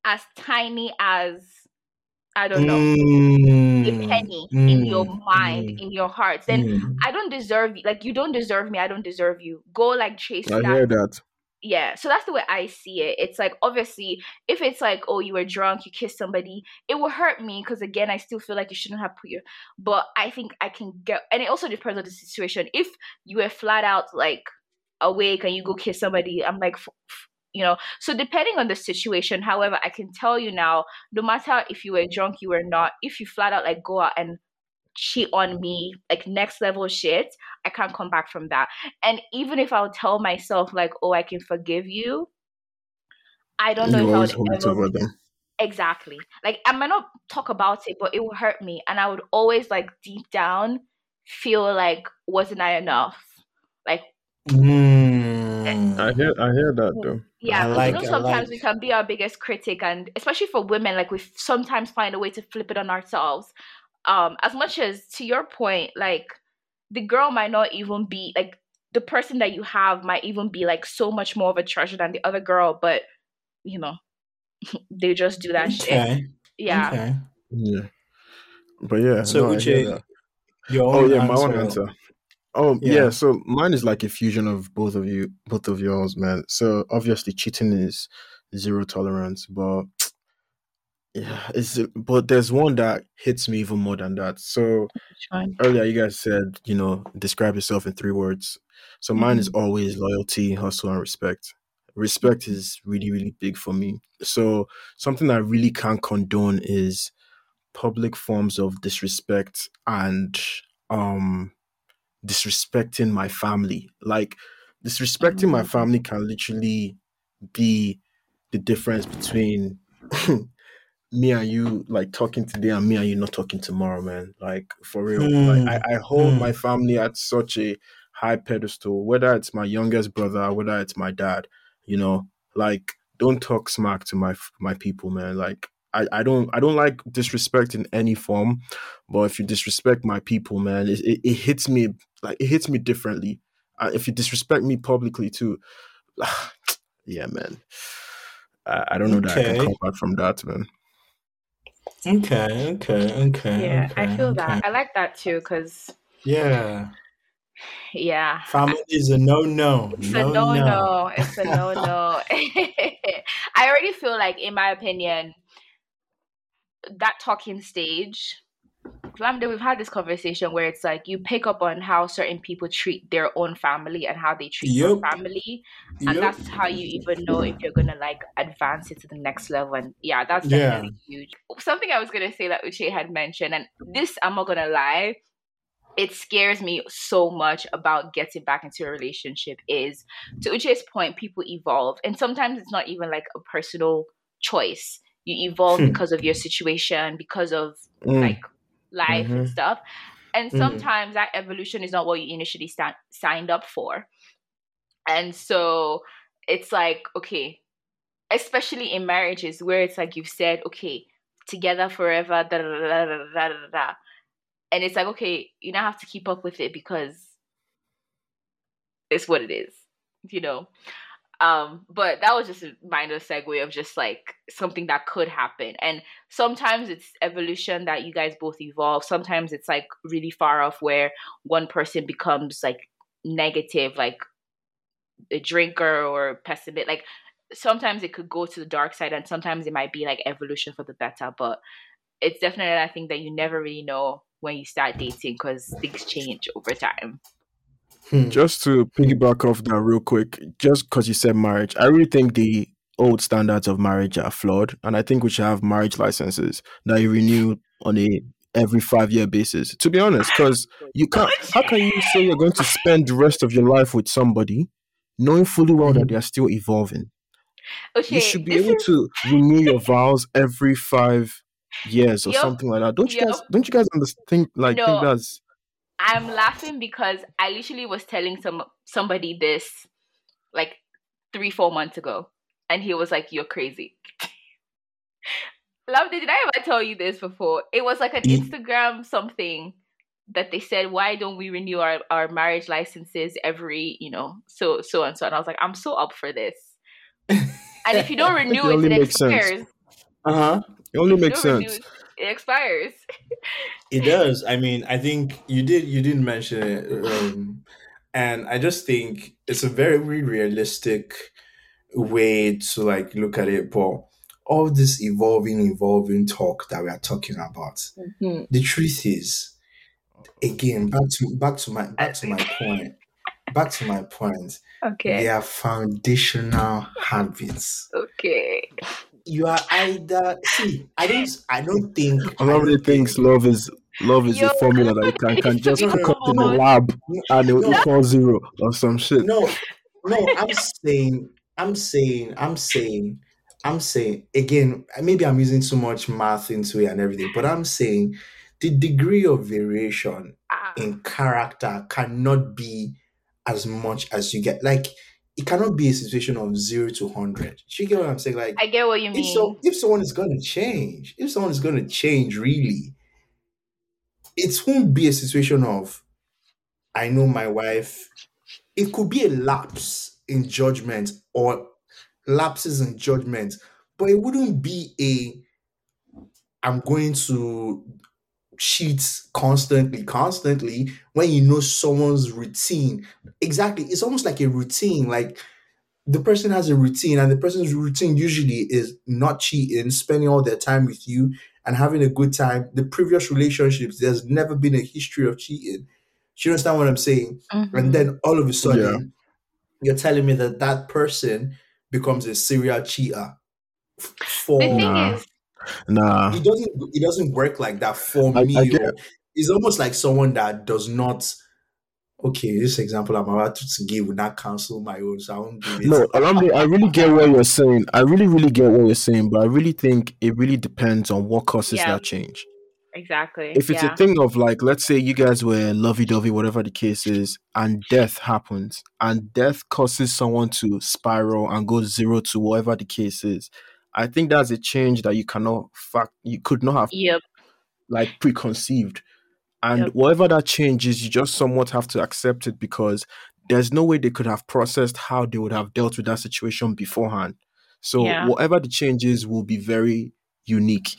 as tiny as, I don't know, a penny in your mind, in your heart. Then I don't deserve you. Like, you don't deserve me. I don't deserve you. Go, like, chase that. I hear that. Yeah. So that's the way I see it. It's like, obviously, if it's like, oh, you were drunk, you kissed somebody, it will hurt me because, again, I still feel like you shouldn't have put your... But I think I can get... And it also depends on the situation. If you were flat out, like, awake and you go kiss somebody, I'm like... You know, so depending on the situation, however, I can tell you now, no matter if you were drunk, you were not, if you flat out like go out and cheat on me, like next level shit, I can't come back from that. And even if I'll tell myself like, oh, I can forgive you, I don't know if I would ever... Exactly. Like I might not talk about it, but it will hurt me. And I would always like deep down feel like, wasn't I enough? Like... I hear that though. Yeah, sometimes we can be our biggest critic, and especially for women, like we sometimes find a way to flip it on ourselves. As much as, to your point, like the girl might not even be like the person that you have might even be like so much more of a treasure than the other girl, but you know, they just do that shit. Yeah. Okay. Yeah. But yeah. So Uche, my own answer. Oh yeah. So mine is like a fusion of both of yours, man. So obviously cheating is zero tolerance, but yeah, but there's one that hits me even more than that. So earlier you guys said, you know, describe yourself in 3 words. So mine is always loyalty, hustle, and respect. Respect is really, really big for me. So something I really can't condone is public forms of disrespect and disrespecting my family. Like disrespecting my family can literally be the difference between me and you like talking today and me and you not talking tomorrow, man. Like for real. Like I hold my family at such a high pedestal, whether it's my youngest brother, whether it's my dad, you know, like don't talk smack to my people, man. Like I don't like disrespect in any form, but if you disrespect my people, man, it hits me differently. If you disrespect me publicly too, yeah, man. I don't know that I can come back from that, man. Okay. Yeah, okay, I feel that. I like that too, because yeah. Family is a no-no. It's a no-no. I already feel like, in my opinion, that talking stage, Lamide, we've had this conversation where it's like you pick up on how certain people treat their own family and how they treat your family, and that's how you even know if you're gonna like advance it to the next level. And yeah, that's definitely huge. Something I was gonna say that Uche had mentioned, and this I'm not gonna lie, it scares me so much about getting back into a relationship, is to Uche's point, people evolve, and sometimes it's not even like a personal choice. You evolve because of your situation, because of like life and stuff. And sometimes that evolution is not what you initially signed up for. And so it's like, okay, especially in marriages where it's like you've said, okay, together forever, da, da, da, da, da, da, da. And it's like, okay, you now have to keep up with it because it's what it is, you know? But that was just a minor segue of just like something that could happen. And sometimes it's evolution that you guys both evolve. Sometimes it's like really far off where one person becomes like negative, like a drinker or pessimist. Like sometimes it could go to the dark side, and sometimes it might be like evolution for the better. But it's definitely, I think, that you never really know when you start dating because things change over time. Just to piggyback off that real quick, just because you said marriage, I really think the old standards of marriage are flawed, and I think we should have marriage licenses that you renew on a every 5-year basis. To be honest, because you can't. How can you say you're going to spend the rest of your life with somebody, knowing fully well that they are still evolving? Okay, you should be able to renew your vows every 5 years or something like that. Don't you guys understand? Like, think that's. I'm laughing because I literally was telling somebody this like 3-4 months ago, and he was like, "You're crazy." Love, did I ever tell you this before? It was like an Instagram something that they said, "Why don't we renew our marriage licenses every, you know, so and so?" And I was like, "I'm so up for this." And if you don't renew it, it expires. It only makes sense. It expires. It does. I mean, I think you didn't mention it. And I just think it's a very, very realistic way to like look at it. But all this evolving talk that we are talking about, the truth is, again, back to my point. Okay. They are foundational habits. Okay. You are either I don't think Olamide thinks love is a formula that you can just cook up in the lab and it will equal 0 or some shit. No, I'm saying again, maybe I'm using too much math into it and everything, but I'm saying the degree of variation in character cannot be as much as you get. Like it cannot be a situation of 0 to 100. You get what I'm saying? Like, I get what you mean. So if someone is going to change, really, it won't be a situation of, I know my wife. It could be a lapse in judgment or lapses in judgment, but it wouldn't be I'm going to cheat constantly when you know someone's routine. Exactly. It's almost like a routine. Like, the person has a routine, and the person's routine usually is not cheating, spending all their time with you and having a good time. The previous relationships, there's never been a history of cheating. Do you understand what I'm saying? Mm-hmm. And then all of a sudden, you're telling me that person becomes a serial cheater. Nah. It doesn't work like that for me. It's almost like someone that does not. Okay, this example I'm about to give will not cancel my own, so I won't give it. No, I really get what you're saying. I really, really get what you're saying, but I really think it really depends on what causes that change. Exactly. If it's a thing of, like, let's say you guys were lovey-dovey, whatever the case is, and death happens, and death causes someone to spiral and go 0 to whatever the case is, I think that's a change that you could not have like preconceived. And whatever that change is, you just somewhat have to accept it, because there's no way they could have processed how they would have dealt with that situation beforehand. So whatever the change is will be very unique.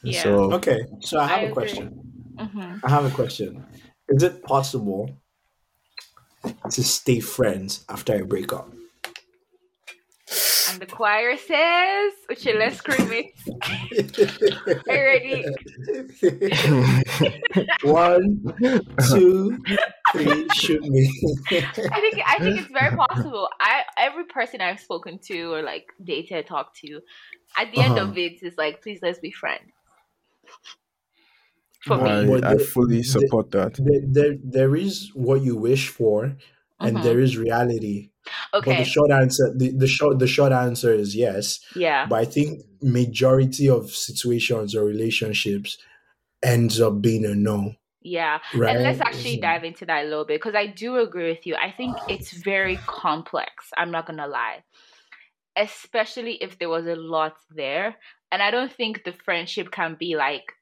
Yeah. So, okay, so I have a question. Mm-hmm. I have a question. Is it possible to stay friends after a breakup? And the choir says, Uche, let's scream it. Are you ready? 1, 2, 3, shoot me. I think it's very possible. Every person I've spoken to or like dated, talked to, at the end of it, it's like, please, let's be friends. I fully support that. There is what you wish for, and there is reality. Okay. But the short answer is yes. Yeah. But I think majority of situations or relationships ends up being a no. Yeah. Right? And let's actually dive into that a little bit, because I do agree with you. I think it's very complex. I'm not gonna lie. Especially if there was a lot there. And I don't think the friendship can be like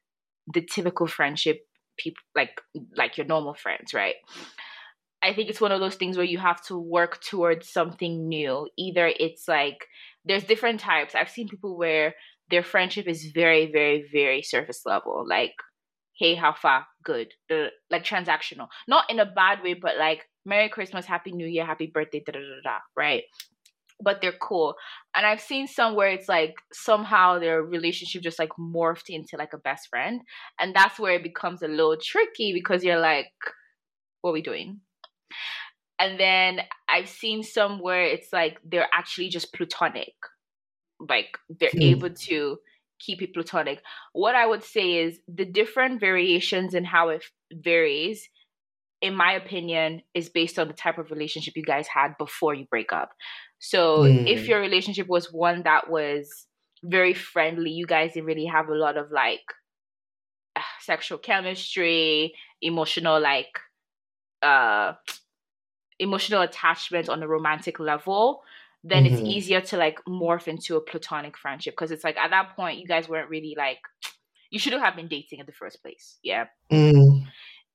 the typical friendship people, like your normal friends, right? I think it's one of those things where you have to work towards something new. Either it's like, there's different types. I've seen people where their friendship is very, very, very surface level. Like, hey, how far? Good. Like transactional. Not in a bad way, but like, Merry Christmas, Happy New Year, Happy Birthday, right? But they're cool. And I've seen some where it's like somehow their relationship just like morphed into like a best friend. And that's where it becomes a little tricky, because you're like, what are we doing? And then I've seen some where it's like they're actually just platonic. Like they're able to keep it platonic. What I would say is the different variations and how it varies, in my opinion, is based on the type of relationship you guys had before you break up. So if your relationship was one that was very friendly, you guys didn't really have a lot of like sexual chemistry, emotional attachment on a romantic level, then it's easier to like morph into a platonic friendship, because it's like at that point you guys weren't really like, you shouldn't have been dating in the first place.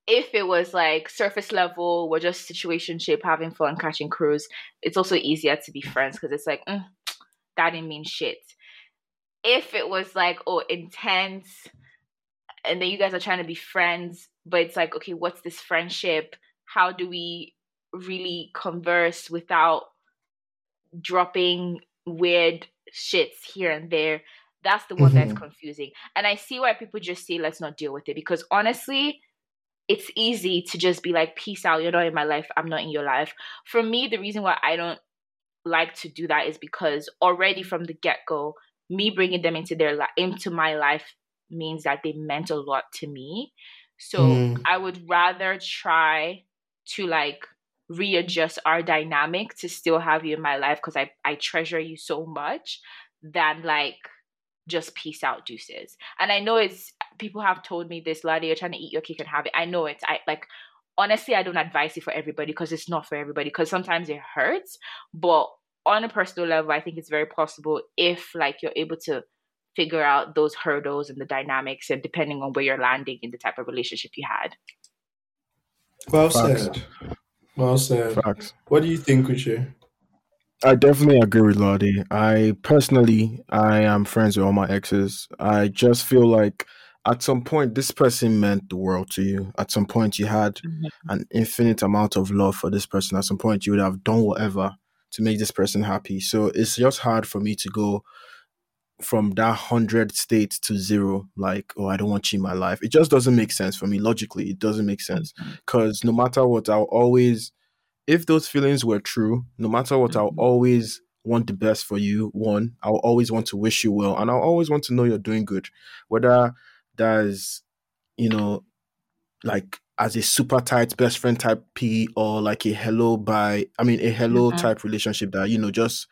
If it was like surface level, we're just situationship, having fun, catching cruise, it's also easier to be friends, because it's like, that didn't mean shit. If it was like, intense, and then you guys are trying to be friends, but it's like, okay, what's this friendship? How do we really converse without dropping weird shits here and there? That's the one that's confusing. And I see why people just say, let's not deal with it. Because honestly, it's easy to just be like, peace out. You're not in my life. I'm not in your life. For me, the reason why I don't like to do that is because already from the get-go, me bringing them into my life means that they meant a lot to me. So I would rather try to like readjust our dynamic to still have you in my life, because I treasure you so much, than like just peace out, deuces. And I know people have told me this, Lolade, you're trying to eat your cake and have it. I know it. I like honestly, I don't advise it for everybody because it's not for everybody, because sometimes it hurts. But on a personal level, I think it's very possible if like you're able to figure out those hurdles and the dynamics, and depending on where you're landing in the type of relationship you had. Well said. Well said. Facts. What do you think, Uche? I definitely agree with Lolade. I personally am friends with all my exes. I just feel like at some point, this person meant the world to you. At some point, you had an infinite amount of love for this person. At some point, you would have done whatever to make this person happy. So it's just hard for me to go from that 100 state to zero, like, oh, I don't want you in my life. It just doesn't make sense for me. Logically, it doesn't make sense. Because no matter what, I'll always, if those feelings were true, no matter what, I'll always want the best for you. One, I'll always want to wish you well. And I'll always want to know you're doing good. Whether that is, you know, like as a super tight best friend type P, or like a hello type relationship that, you know, just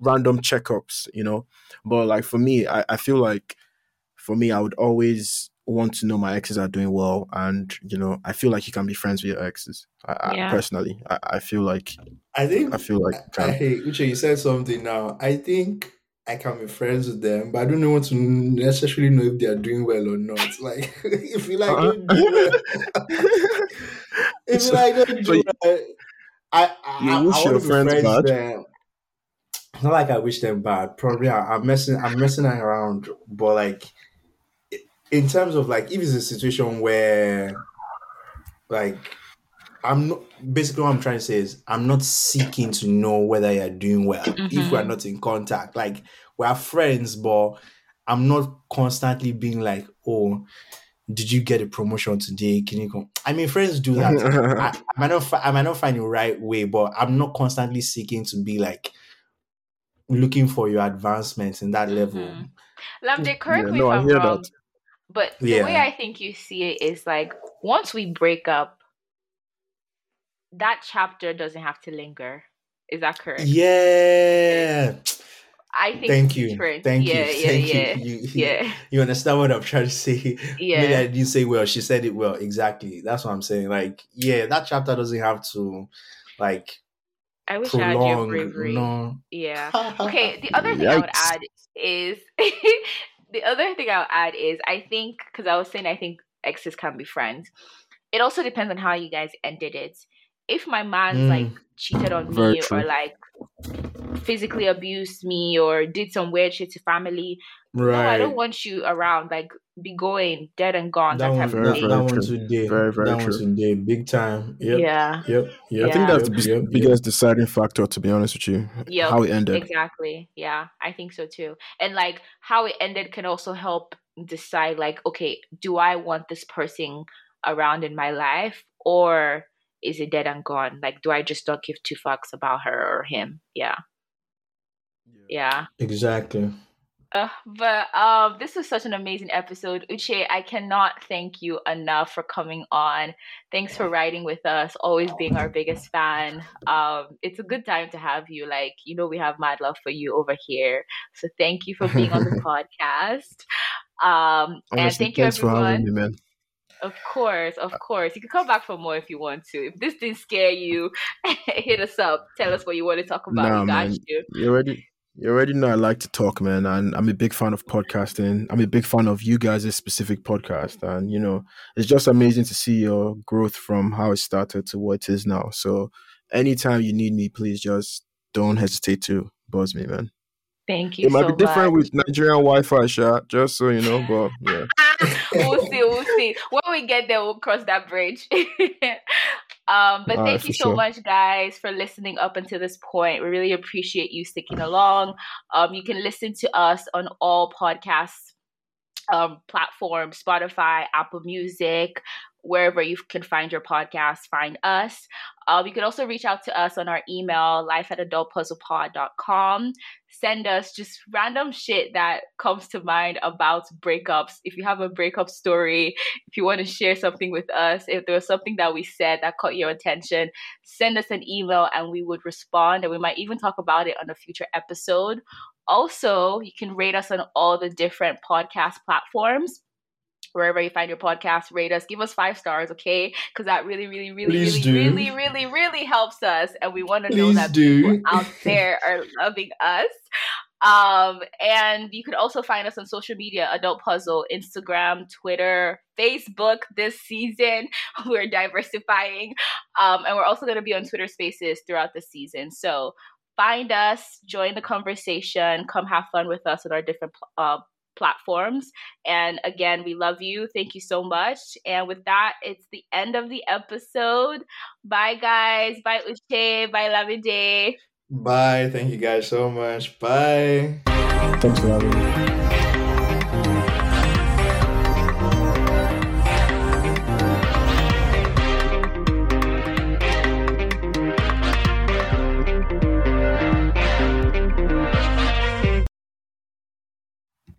random checkups, you know. But like for me, I feel like for me, I would always want to know my exes are doing well. And, you know, I feel like you can be friends with your exes. I feel like Uche, you said something now. I think I can be friends with them, but I don't want to necessarily know if they are doing well or not. Like, if you like, if you like, don't do well, I wish your friends bad. Them. Not like I wish them bad. Probably I'm messing around, but like, in terms of like, if it's a situation where, like, I'm not, basically what I'm trying to say is I'm not seeking to know whether you're doing well if we're not in contact. Like, we're friends, but I'm not constantly being like, oh, did you get a promotion today? Can you come? I mean, friends do that. I might not find the right way, but I'm not constantly seeking to be like looking for your advancements in that level. Lamide, correct me if I'm wrong, but the way I think you see it is like, once we break up, that chapter doesn't have to linger. Is that correct? Yeah. I think Thank you. You understand what I'm trying to say? Yeah. Maybe I didn't say well. She said it well. Exactly. That's what I'm saying. Like, yeah, that chapter doesn't have to, like, I wish prolong. I had your bravery. No. Yeah. Okay. The other thing I would add is, I think, because I was saying, I think exes can be friends. It also depends on how you guys ended it. If my man like cheated on me or like physically abused me or did some weird shit to family, no, I don't want you around. Like, be going dead and gone. That one's today, big time. Yep. Yeah, yep. I think that's the biggest deciding factor, to be honest with you. Yeah, how it ended. Exactly. Yeah, I think so too. And like how it ended can also help decide, like, okay, do I want this person around in my life, or is it dead and gone? Like, do I just not give two fucks about her or him? Yeah. Exactly. But this was such an amazing episode. Uche, I cannot thank you enough for coming on. Thanks for riding with us, always being our biggest fan. It's a good time to have you. Like, you know, we have mad love for you over here. So thank you for being on the podcast. And thank you, everyone. For having me, man. Of course. You can come back for more if you want to. If this didn't scare you, hit us up. Tell us what you want to talk about. We got you. You already know I like to talk, man. And I'm a big fan of podcasting. I'm a big fan of you guys' specific podcast. And, you know, it's just amazing to see your growth from how it started to what it is now. So anytime you need me, please just don't hesitate to buzz me, man. Thank you. It might be different with Nigerian Wi-Fi, just so you know, but yeah. We'll see. When we get there, we'll cross that bridge. But thank you so much, guys, for listening up until this point. We really appreciate you sticking along. You can listen to us on all podcasts platforms, Spotify, Apple Music, wherever you can find your podcast, find us. You can also reach out to us on our email, life@adultpuzzlepod.com. Send us just random shit that comes to mind about breakups. If you have a breakup story, if you want to share something with us, if there was something that we said that caught your attention, send us an email and we would respond. And we might even talk about it on a future episode. Also, you can rate us on all the different podcast platforms. wherever you find your podcast, rate us, give us 5 stars, okay? Because that really helps us, and we want to know that people out there are loving us. And you could also find us on social media, Adult Puzzle, Instagram, Twitter, Facebook. This season we're diversifying, and we're also going to be on Twitter Spaces throughout the season. So find us, join the conversation, come have fun with us on our different platforms. And again, we love you. Thank you so much. And with that, it's the end of the episode. Bye, guys. Bye, Uche. Bye, Lamide. Bye. Thank you guys so much. Bye. Thanks for having me.